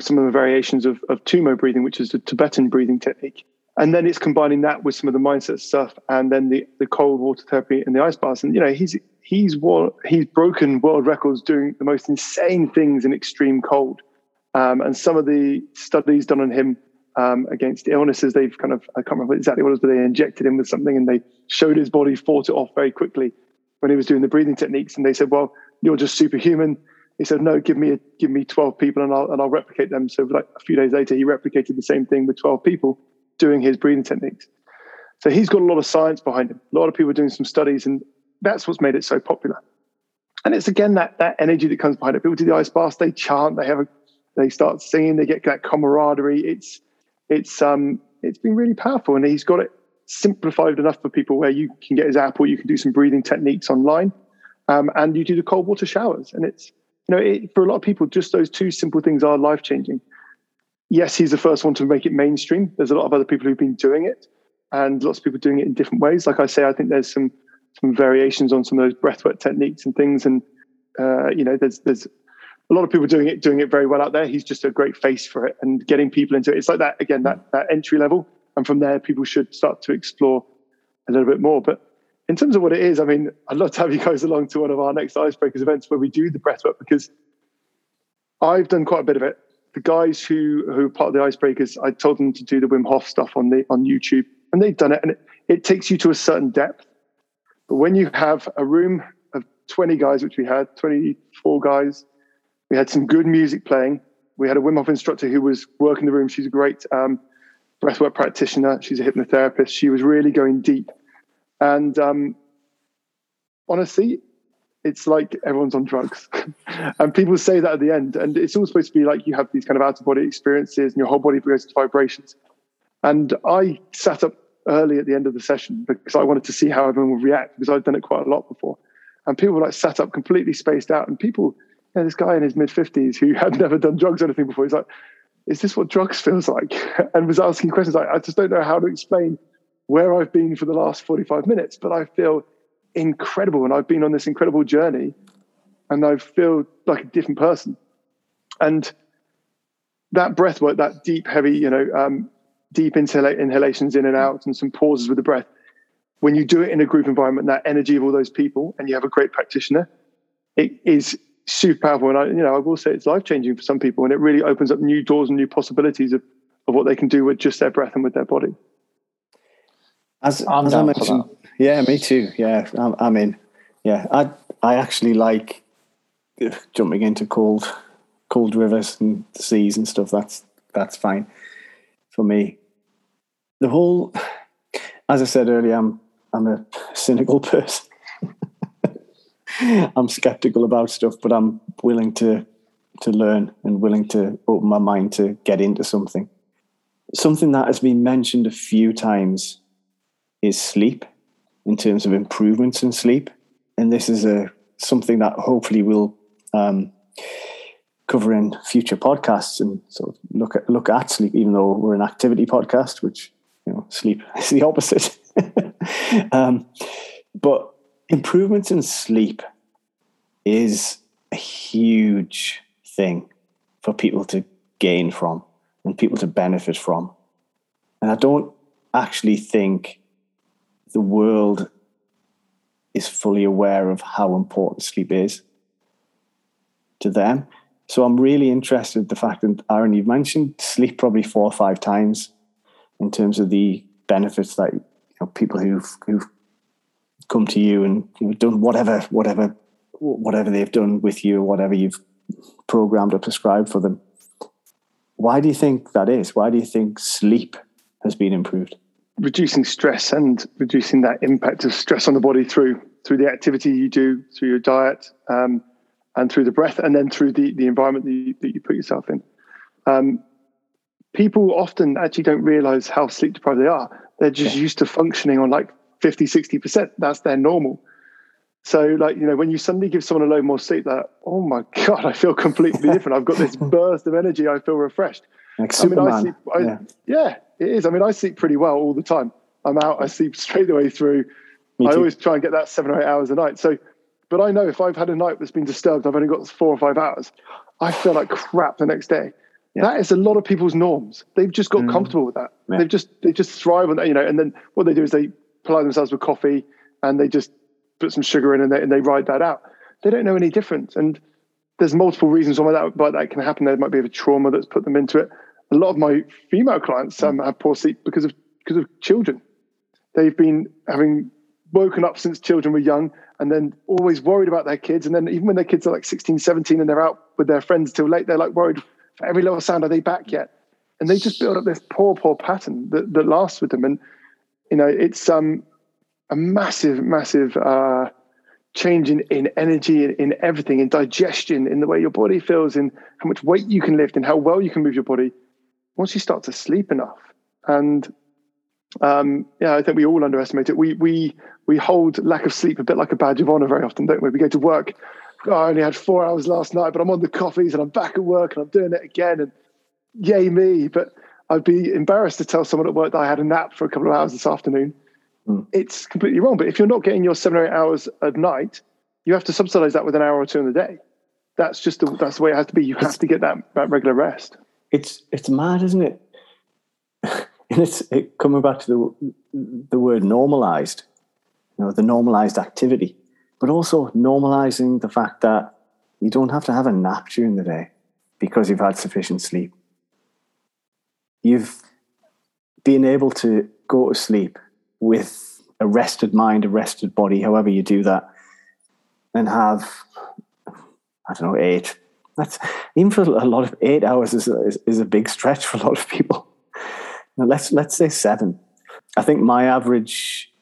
Some of the variations of tummo breathing, which is the Tibetan breathing technique. And then it's combining that with some of the mindset stuff and then the cold water therapy and the ice baths. And, you know, he's broken world records doing the most insane things in extreme cold. And some of the studies done on him against illnesses, they've kind of, I can't remember exactly what it was, but they injected him with something and they showed his body fought it off very quickly when he was doing the breathing techniques. And they said, well, you're just superhuman. He said, no, give me 12 people and I'll replicate them. So like a few days later, he replicated the same thing with 12 people doing his breathing techniques. So he's got a lot of science behind him. A lot of people are doing some studies, and that's what's made it so popular. And it's again, that energy that comes behind it. People do the ice baths, they chant, they start singing, they get that camaraderie. It's been really powerful, and he's got it simplified enough for people where you can get his app or you can do some breathing techniques online, and you do the cold water showers. And it's, you know, for a lot of people, just those two simple things are life changing. Yes, he's the first one to make it mainstream. There's a lot of other people who've been doing it, and lots of people doing it in different ways. Like I say, I think there's some variations on some of those breathwork techniques and things. And you know, there's a lot of people doing it very well out there. He's just a great face for it and getting people into it. It's like that, again, that entry level. And from there, people should start to explore a little bit more. But in terms of what it is, I mean, I'd love to have you guys along to one of our next Icebreakers events where we do the breathwork, because I've done quite a bit of it. The guys who are part of the Icebreakers, I told them to do the Wim Hof stuff on YouTube, and they've done it. And it takes you to a certain depth. But when you have a room of 20 guys, which we had, 24 guys, we had some good music playing. We had a Wim Hof instructor who was working the room. She's a great breathwork practitioner. She's a hypnotherapist. She was really going deep. And honestly, it's like everyone's on drugs. And people say that at the end. And it's all supposed to be like you have these kind of out-of-body experiences and your whole body goes to vibrations. And I sat up early at the end of the session because I wanted to see how everyone would react, because I've done it quite a lot before. And people were like sat up completely spaced out, and people... you know, this guy in his mid-50s who had never done drugs or anything before, he's like, is this what drugs feels like? And was asking questions like, I just don't know how to explain where I've been for the last 45 minutes, but I feel incredible, and I've been on this incredible journey, and I feel like a different person. And that breath work, that deep, heavy, you know, deep inhalations in and out and some pauses with the breath. When you do it in a group environment, that energy of all those people, and you have a great practitioner, it is super powerful. And I will say it's life-changing for some people, and it really opens up new doors and new possibilities of what they can do with just their breath and with their body. As I mentioned, yeah, me too. Yeah, I'm in. Yeah, I actually like jumping into cold rivers and seas and stuff. That's fine for me. The whole, as I said earlier, I'm a cynical person. I'm skeptical about stuff, but I'm willing to learn and willing to open my mind to get into something. Something that has been mentioned a few times is sleep, in terms of improvements in sleep. And this is something that hopefully we'll cover in future podcasts and sort of look at sleep, even though we're an activity podcast, which, sleep is the opposite. But improvements in sleep is a huge thing for people to gain from and people to benefit from. And I don't actually think the world is fully aware of how important sleep is to them. So I'm really interested in the fact that, Aaron, you've mentioned sleep probably 4 or 5 times in terms of the benefits that people who've come to you and done whatever they've done with you, whatever you've programmed or prescribed for them. Why do you think that is? Why do you think sleep has been improved? Reducing stress and reducing that impact of stress on the body through the activity you do, through your diet, and through the breath, and then through the environment that you put yourself in. People often actually don't realize how sleep deprived they are. They're just used to functioning on 50-60%. That's their normal. So when you suddenly give someone a load more sleep, that, oh my God, I feel completely different. I've got this burst of energy. I feel refreshed. Like Superman. It is. I sleep pretty well all the time. I'm out. I sleep straight the way through. I always try and get that 7 or 8 hours a night. So, but I know if I've had a night that's been disturbed, I've only got 4 or 5 hours. I feel like crap the next day. Yeah. That is a lot of people's norms. They've just got comfortable with that. Yeah. They just thrive on that, and then what they do is they ply themselves with coffee and they just put some sugar in and they ride that out. They don't know any difference. And there's multiple reasons why that can happen. There might be a trauma that's put them into it. A lot of my female clients have poor sleep because of children. They've been having woken up since children were young and then always worried about their kids. And then even when their kids are 16, 17 and they're out with their friends till late, they're worried for every little sound, are they back yet? And they just build up this poor pattern that lasts with them. And, it's a massive, massive change in energy, in everything, in digestion, in the way your body feels, in how much weight you can lift and how well you can move your body once you start to sleep enough. And I think we all underestimate it. We hold lack of sleep a bit like a badge of honor very often, don't we? We go to work, oh, I only had 4 hours last night, but I'm on the coffees and I'm back at work and I'm doing it again and yay me. But I'd be embarrassed to tell someone at work that I had a nap for a couple of hours this afternoon. It's completely wrong. But if you're not getting your 7 or 8 hours at night, you have to subsidize that with an hour or 2 in the day. That's just that's the way it has to be. You have to get that regular rest. It's mad, isn't it? And it's coming back to the word normalized, the normalized activity, but also normalizing the fact that you don't have to have a nap during the day because you've had sufficient sleep. You've been able to go to sleep with a rested mind, a rested body, however you do that, and have, 8. That's even for a lot of 8 hours is a big stretch for a lot of people. Now let's say 7. I think my average,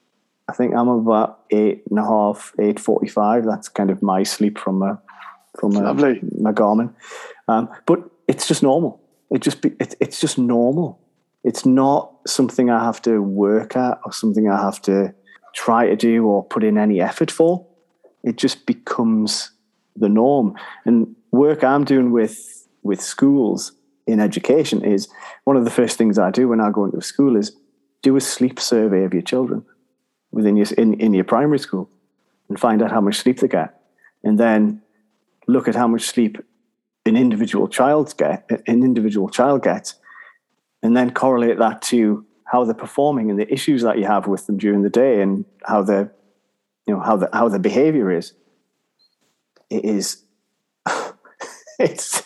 I'm about 8.5, 8:45. That's kind of my sleep from my Garmin. But it's just normal. It's just normal. It's not something I have to work at or something I have to try to do or put in any effort for. It just becomes the norm. And work I'm doing with schools in education is one of the first things I do when I go into a school is do a sleep survey of your children within in your primary school and find out how much sleep they get. And then look at how much sleep an individual child gets and then correlate that to how they're performing and the issues that you have with them during the day and how their, you know, how their behavior is. It is, it's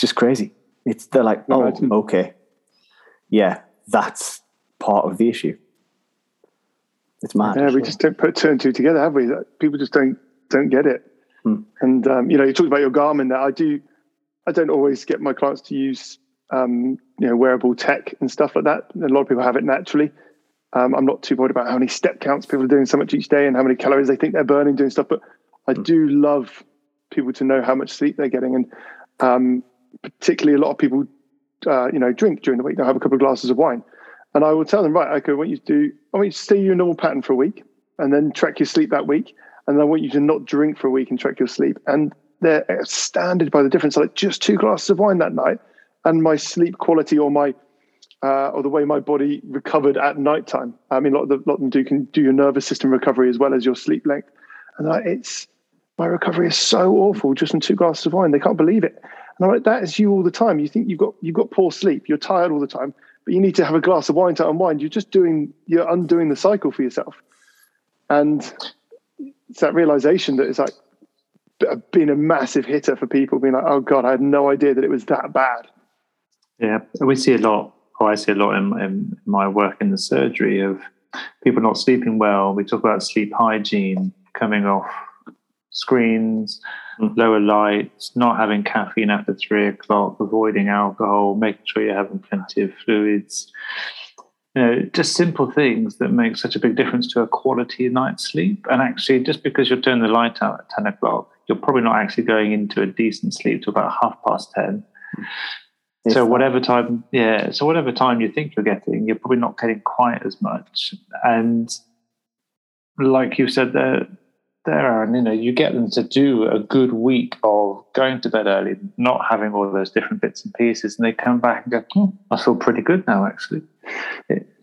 just crazy. It's, they're like, oh, imagine. Okay. Yeah. That's part of the issue. It's mad. Yeah, we just don't put two and two together, have we? People just don't get it. Hmm. And, you know, you talked about your Garmin there. I don't always get my clients to use, you know, wearable tech and stuff like that. A lot of people have it naturally. I'm not too worried about how many step counts people are doing so much each day and how many calories they think they're burning doing stuff. But I do love people to know how much sleep they're getting. And particularly a lot of people, you know, drink during the week. They'll have a couple of glasses of wine. And I will tell them, right, okay, I want you to stay in your normal pattern for a week and then track your sleep that week. And I want you to not drink for a week and track your sleep. And they're astounded by the difference. Like, just 2 glasses of wine that night and my sleep quality or my or the way my body recovered at nighttime. I mean, a lot of them can do your nervous system recovery as well as your sleep length. And like, my recovery is so awful just from 2 glasses of wine. They can't believe it. And I'm like, that is you all the time. You think you've got poor sleep. You're tired all the time, but you need to have a glass of wine to unwind. You're undoing the cycle for yourself. And it's that realization that it's like been a massive hitter for people, being like, oh God, I had no idea that it was that bad. Yeah, I see a lot in my work in the surgery of people not sleeping well. We talk about sleep hygiene, coming off screens, lower lights, not having caffeine after 3 o'clock, avoiding alcohol, making sure you're having plenty of fluids. You know, just simple things that make such a big difference to a quality night's sleep. And actually, just because you're turning the light out at 10 o'clock, you're probably not actually going into a decent sleep till about 10:30. So whatever time you think you're getting, you're probably not getting quite as much. And like you said there, Aaron, you know, you get them to do a good week of going to bed early, not having all those different bits and pieces, and they come back and go, I feel pretty good now, actually.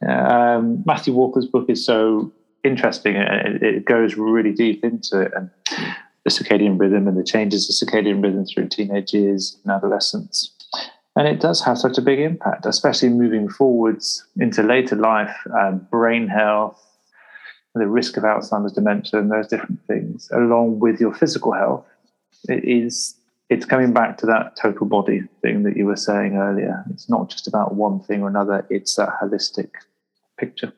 Matthew Walker's book is so interesting. It goes really deep into it, and the circadian rhythm and the changes of circadian rhythm through teenage years and adolescence. And it does have such a big impact, especially moving forwards into later life, brain health, the risk of Alzheimer's, dementia, and those different things, along with your physical health. It's coming back to that total body thing that you were saying earlier. It's not just about one thing or another. It's that holistic picture.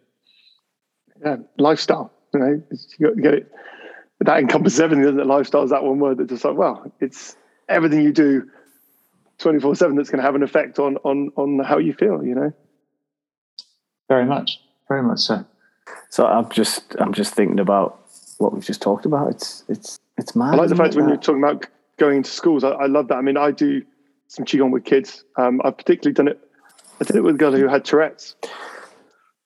Yeah, lifestyle. You know, you get it. That encompasses everything, doesn't it? Lifestyle is that one word that just like, well, it's everything you do 24/7 that's going to have an effect on how you feel, you know? Very much so. So I'm just thinking about what we've just talked about. It's mad. I like the fact when you're talking about going into schools, I love that. I mean, I do some Qigong with kids. I've particularly done it. I did it with a girl who had Tourette's,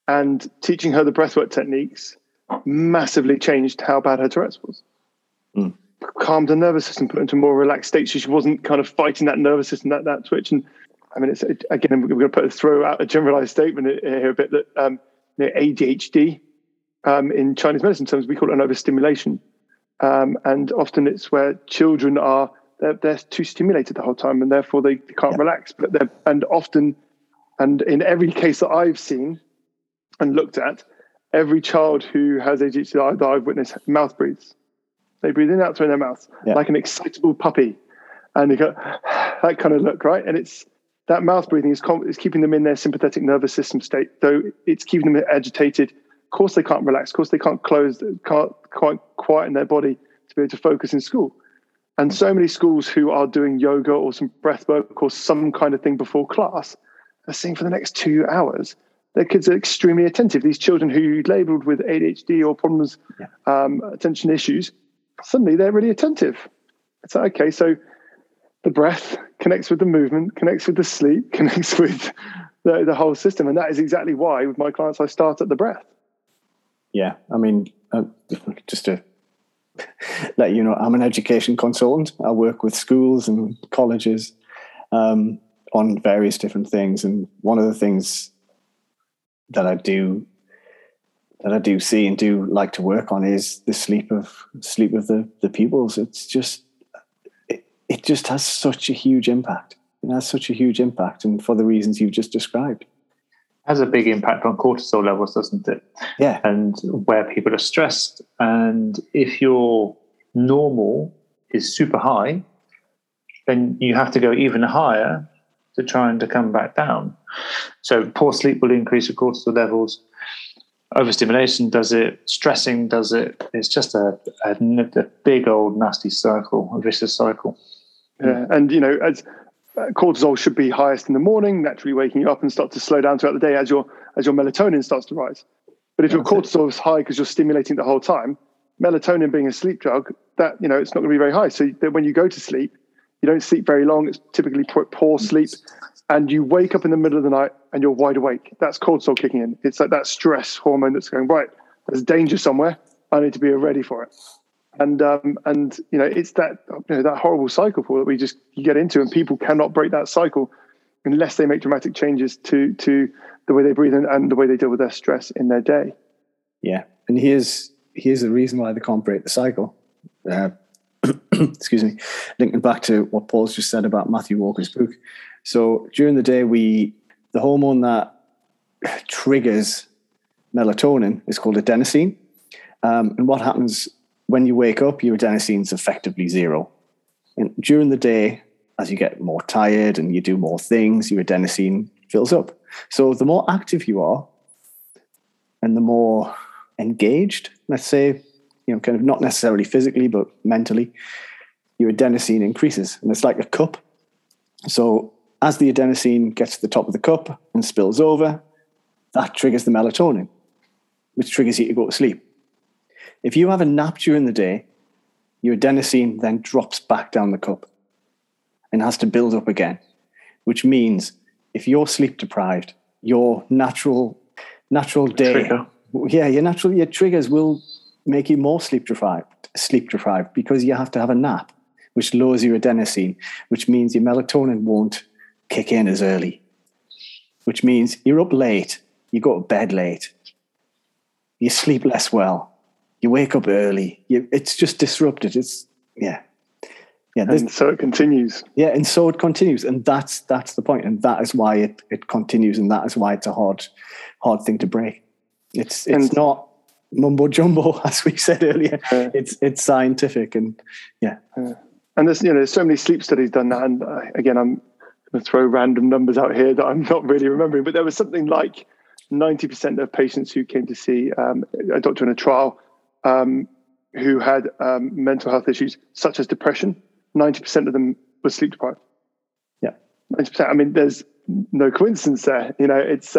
and teaching her the breathwork techniques massively changed how bad her Tourette's was. Calmed her nervous system, put into a more relaxed state, so she wasn't kind of fighting that nervous system, that twitch. And I mean, again, we're going to throw out a generalized statement here a bit that ADHD, in Chinese medicine terms, we call it an overstimulation. And often it's where children are, they're too stimulated the whole time, and therefore they can't relax. But in every case that I've seen and looked at, every child who has ADHD that I've witnessed mouth breathes. They breathe in out through their mouth, like an excitable puppy. And you go, that kind of look, right? And it's that mouth breathing is keeping them in their sympathetic nervous system state, though it's keeping them agitated. Of course they can't relax. Of course they can't quite quieten their body to be able to focus in school. And so many schools who are doing yoga or some breath work or some kind of thing before class are seeing for the next 2 hours, their kids are extremely attentive. These children who you labelled with ADHD or problems, attention issues, suddenly they're really attentive. It's like, okay, so the breath connects with the movement, connects with the sleep, connects with the whole system. And that is exactly why with my clients, I start at the breath. Yeah. I mean, just to let you know, I'm an education consultant. I work with schools and colleges on various different things. And one of the things that I do see and do like to work on is the sleep of the pupils. It just has such a huge impact. It has such a huge impact, and for the reasons you've just described. Has a big impact on cortisol levels, doesn't it? Yeah. And where people are stressed, and if your normal is super high, then you have to go even higher to trying to come back down. So poor sleep will increase your cortisol levels. Overstimulation does it. Stressing does it. It's just a big old nasty cycle, a vicious cycle. Yeah, and you know, as cortisol should be highest in the morning, naturally waking you up, and start to slow down throughout the day as your melatonin starts to rise. But if your cortisol is high because you're stimulating the whole time, melatonin being a sleep drug, that, you know, it's not going to be very high. So that when you go to sleep, you don't sleep very long. It's typically poor sleep, and you wake up in the middle of the night and you're wide awake. That's cortisol kicking in. It's like that stress hormone that's going, right, there's danger somewhere. I need to be ready for it. And you know, it's that, you know, that horrible cycle that you get into, and people cannot break that cycle unless they make dramatic changes to the way they breathe and the way they deal with their stress in their day. Yeah, and here's the reason why they can't break the cycle. Excuse me. Linking back to what Paul's just said about Matthew Walker's book. So during the day, the hormone that triggers melatonin is called adenosine, and what happens when you wake up, your adenosine's effectively zero. And during the day, as you get more tired and you do more things, your adenosine fills up. So the more active you are and the more engaged, let's say, you know, kind of not necessarily physically, but mentally, your adenosine increases. And it's like a cup. So as the adenosine gets to the top of the cup and spills over, that triggers the melatonin, which triggers you to go to sleep. If you have a nap during the day, your adenosine then drops back down the cup and has to build up again, which means if you're sleep deprived, your natural day, trigger. Yeah, your triggers will make you more sleep deprived because you have to have a nap, which lowers your adenosine, which means your melatonin won't kick in as early, which means you're up late, you go to bed late, you sleep less well. You wake up early. It's just disrupted. Yeah. And so it continues. Yeah, and so it continues, and that's the point, and that is why it continues, and that is why it's a hard thing to break. It's not mumbo jumbo, as we said earlier. It's scientific, and yeah. And there's so many sleep studies done now, and again, I'm going to throw random numbers out here that I'm not really remembering, but there was something like 90% of patients who came to see a doctor in a trial. Who had mental health issues such as depression, 90% of them were sleep deprived. Yeah, 90%. I mean, there's no coincidence there. You know, it's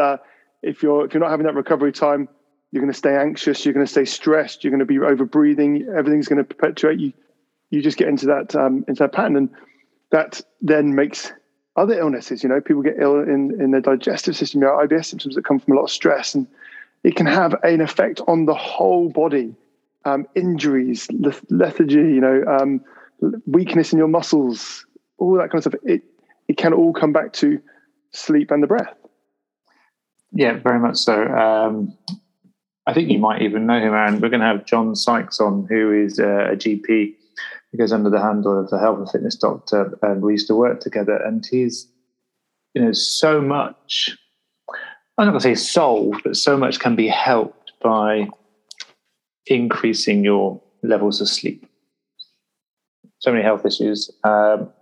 if you're not having that recovery time, you're going to stay anxious, you're going to stay stressed, you're going to be over breathing. Everything's going to perpetuate you. You just get into that pattern, and that then makes other illnesses. You know, people get ill in their digestive system. You know, IBS symptoms that come from a lot of stress, and it can have an effect on the whole body. Injuries, lethargy, you know, weakness in your muscles, all that kind of stuff. It can all come back to sleep and the breath. Yeah, very much so. I think you might even know him, Aaron. We're going to have John Sykes on, who is a GP who goes under the handle of the Health and Fitness Doctor, and we used to work together. And he's, you know, so much. I'm not going to say solved, but so much can be helped by increasing your levels of sleep. So many health issues.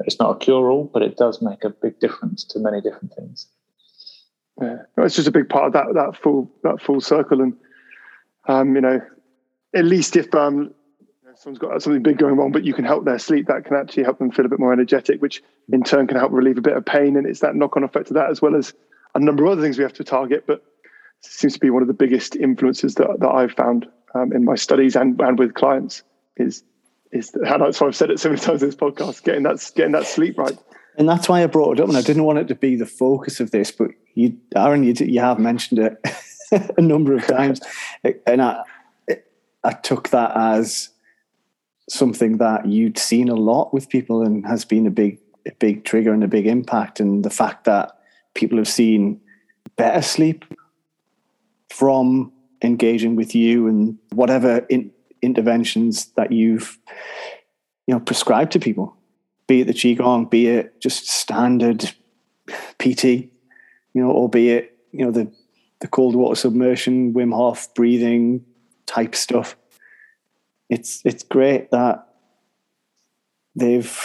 It's not a cure-all, but it does make a big difference to many different things. Yeah, it's just a big part of that full circle. And you know, at least if someone's got something big going wrong, but you can help their sleep, that can actually help them feel a bit more energetic, which in turn can help relieve a bit of pain. And it's that knock-on effect of that, as well as a number of other things we have to target, but it seems to be one of the biggest influences that I've found. In my studies and with clients is how that's why I've said it so many times in this podcast, getting that sleep right. And that's why I brought it up, and I didn't want it to be the focus of this, but you, Aaron, you have mentioned it a number of times, and I took that as something that you'd seen a lot with people and has been a big trigger and a big impact, and the fact that people have seen better sleep from engaging with you and whatever interventions that you've, you know, prescribed to people. be it the Qigong, be it just standard PT, or be it, the cold water submersion, Wim Hof breathing type stuff. It's great that they've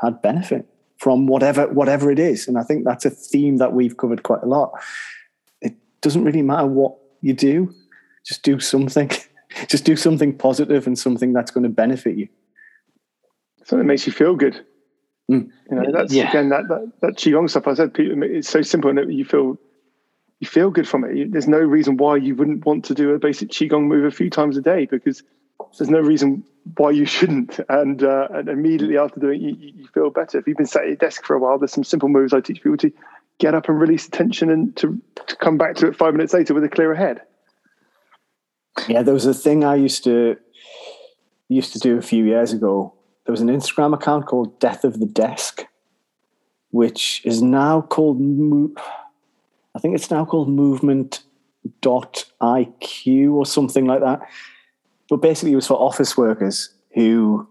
had benefit from whatever it is. And I think that's a theme that we've covered quite a lot. It doesn't really matter what you do, just do something. Just do something positive and something that's going to benefit you. Something that makes you feel good. Mm. That's again that Qigong stuff I said. It's so simple, and you feel good from it. There's no reason why you wouldn't want to do a basic Qigong move a few times a day, because there's no reason why you shouldn't. And immediately after doing it, you feel better. If you've been sat at your desk for a while, there's some simple moves I teach people to get up and release tension, and to come back to it 5 minutes later with a clearer head. Yeah, there was a thing I used to do a few years ago. There was an Instagram account called Death of the Desk, which is now called, I think it's now called movement.iq or something like that. But basically it was for office workers who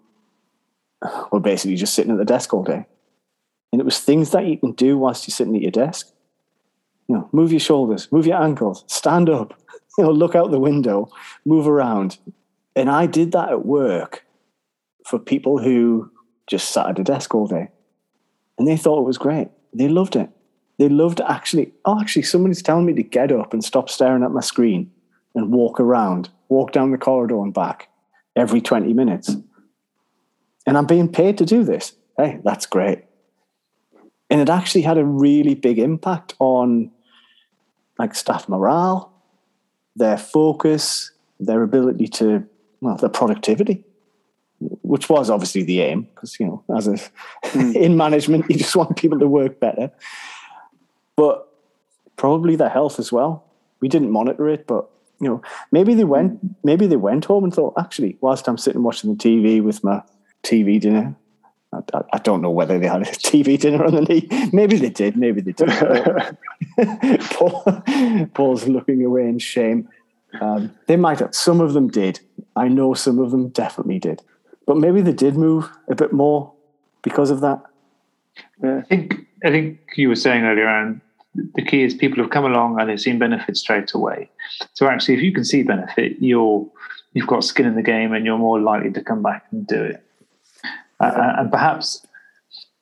were basically just sitting at the desk all day. And it was things that you can do whilst you're sitting at your desk. Move your shoulders, move your ankles, stand up, look out the window, move around. And I did that at work for people who just sat at a desk all day. And they thought it was great. They loved it. They loved actually somebody's telling me to get up and stop staring at my screen and walk around, walk down the corridor and back every 20 minutes. And I'm being paid to do this. Hey, that's great. And it actually had a really big impact on staff morale, their focus, their ability to, their productivity, which was obviously the aim, because, in management, you just want people to work better. But probably their health as well. We didn't monitor it, but, maybe they went home and thought, actually, whilst I'm sitting watching the TV with my TV dinner, I don't know whether they had a TV dinner on the knee. Maybe they did, maybe they didn't. Paul's looking away in shame. They might have. Some of them did. I know some of them definitely did. But maybe they did move a bit more because of that. Yeah. I think you were saying earlier on, the key is people have come along and they've seen benefit straight away. So actually, if you can see benefit, you've got skin in the game and you're more likely to come back and do it. And perhaps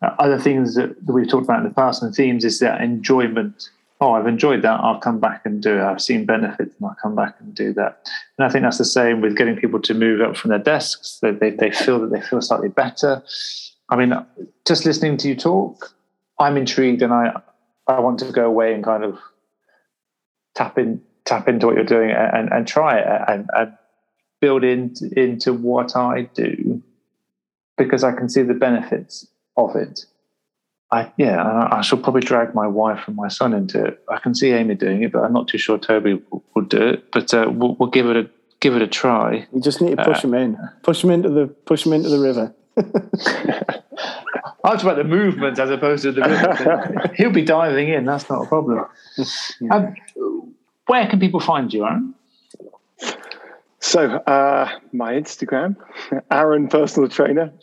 other things that we've talked about in the past and themes is that enjoyment. Oh, I've enjoyed that. I'll come back and do it. I've seen benefits and I'll come back and do that. And I think that's the same with getting people to move up from their desks. They feel slightly better. I mean, just listening to you talk, I'm intrigued and I want to go away and kind of tap into what you're doing and try it and build into what I do, because I can see the benefits of it. I shall probably drag my wife and my son into it. I can see Amy doing it, but I'm not too sure Toby will do it. But we'll give it a try. You just need to push him in. Push him into the river. I was about the movement as opposed to the river. He'll be diving in. That's not a problem. Yeah. Where can people find you, Aaron? So my Instagram, Aaron Personal Trainer.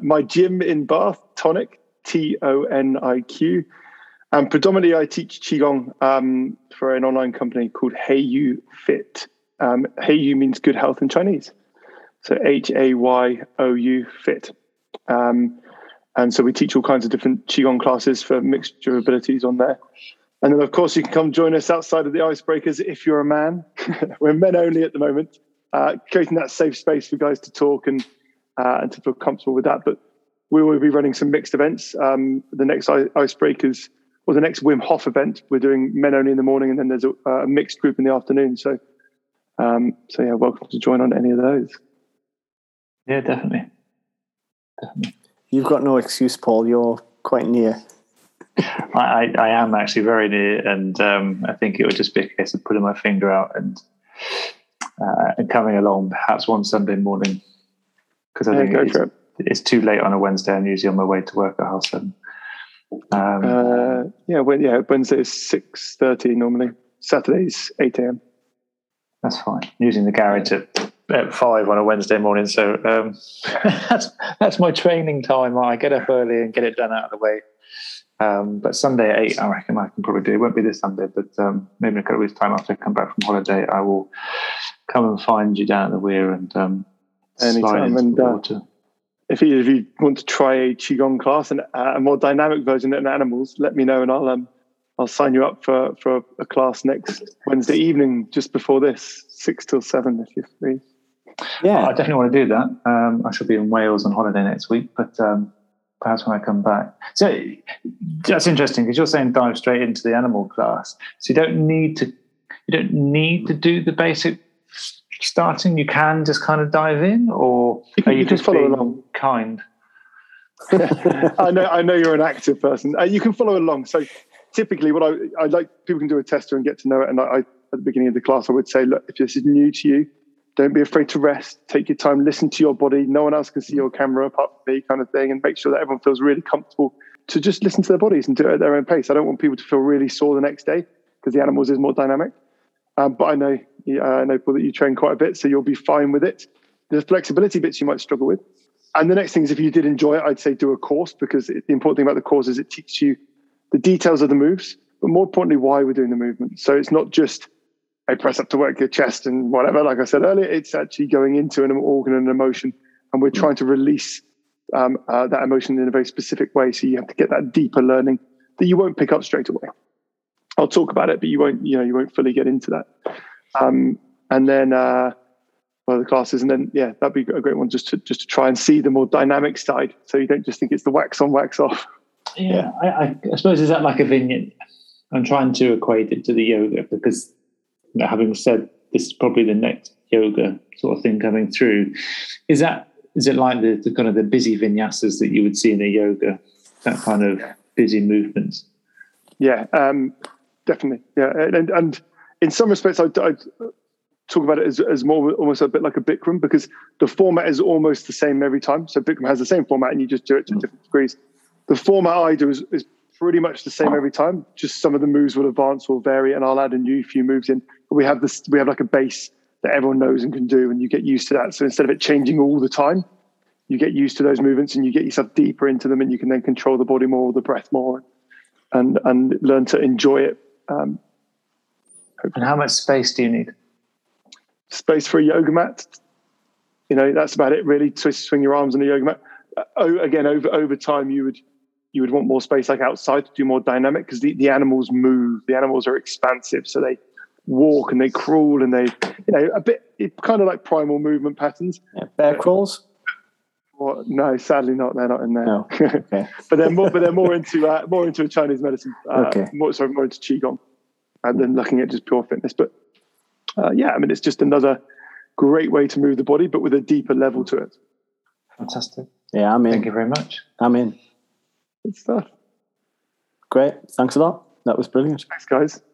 My gym in Bath, Tonic, Toniq. And predominantly I teach Qigong for an online company called Hayou Fit. Hayou means good health in Chinese. So Hayou Fit. And so we teach all kinds of different Qigong classes for mixture of abilities on there. And then, of course, you can come join us outside of the icebreakers if you're a man. We're men only at the moment. Creating that safe space for guys to talk and to feel comfortable with that. But we will be running some mixed events. The next icebreakers, or the next Wim Hof event, we're doing men only in the morning, and then there's a mixed group in the afternoon. So yeah, welcome to join on any of those. Yeah, definitely. You've got no excuse, Paul. You're quite near. I am actually very near, and I think it would just be a case of pulling my finger out and coming along perhaps one Sunday morning, because I think it's too late on a Wednesday. I'm usually on my way to work at 7:30. Wednesday is 6:30 normally. Saturday's 8 a.m. That's fine. Using the garage at at 5 on a Wednesday morning, so that's my training time. I get up early and get it done out of the way. But Sunday at 8, I reckon I can probably do it. Won't be this Sunday, but maybe in a couple of weeks' time after I come back from holiday, I will come and find you down at the Weir and slide into the water. If you want to try a Qigong class and a more dynamic version than animals, let me know and I'll sign you up for a class next Wednesday evening, just before this, 6 till 7, if you're free. Yeah, I definitely want to do that. I shall be in Wales on holiday next week, but perhaps when I come back. So that's interesting, because you're saying dive straight into the animal class. So you don't need to do the basic starting. You can just kind of dive in, or you just follow along. Kind. I know you're an active person. You can follow along. So typically, what I like, people can do a tester and get to know it. And I at the beginning of the class, I would say, look, if this is new to you, don't be afraid to rest. Take your time. Listen to your body. No one else can see your camera apart from me, kind of thing. And make sure that everyone feels really comfortable to just listen to their bodies and do it at their own pace. I don't want people to feel really sore the next day, because the animals is more dynamic. But I know Paul, that you train quite a bit, so you'll be fine with it. The flexibility bits you might struggle with. And the next thing is, if you did enjoy it, I'd say do a course, because the important thing about the course is it teaches you the details of the moves, but more importantly, why we're doing the movement. So it's not just a press up to work your chest and whatever. Like I said earlier, it's actually going into an organ and an emotion, and we're trying to release that emotion in a very specific way. So you have to get that deeper learning that you won't pick up straight away. I'll talk about it, but you won't fully get into that. And then the classes, and then that'd be a great one just to try and see the more dynamic side. So you don't just think it's the wax on, wax off. Yeah, I suppose, is that like a vignette? I'm trying to equate it to the yoga, because, having said this is probably the next yoga sort of thing coming through. Is it like the kind of the busy vinyasas that you would see in a yoga, that kind of busy movements? Yeah, definitely. Yeah, and in some respects, I talk about it as more almost a bit like a Bikram, because the format is almost the same every time. So Bikram has the same format, and you just do it to different degrees. The format I do is pretty much the same every time. Just some of the moves will advance or vary, and I'll add a new few moves in. But we have like a base that everyone knows and can do, and you get used to that. So instead of it changing all the time, you get used to those movements and you get yourself deeper into them, and you can then control the body more, the breath more, and learn to enjoy it. And how much space do you need? Space for a yoga mat. That's about it, really. Swing your arms on a yoga mat. Again, over time, you would want more space, like outside, to do more dynamic, because the animals move. The animals are expansive, so they walk and they crawl and they, a bit. It's kind of like primal movement patterns. Yeah, bear crawls. Well, no, sadly not. They're not in there. No. Okay. but they're more into a Chinese medicine. More into Qigong, and then looking at just pure fitness. But it's just another great way to move the body, but with a deeper level to it. Fantastic. Yeah, I'm in. Thank you very much. I'm in. Good stuff. Great. Thanks a lot. That was brilliant. Thanks, guys.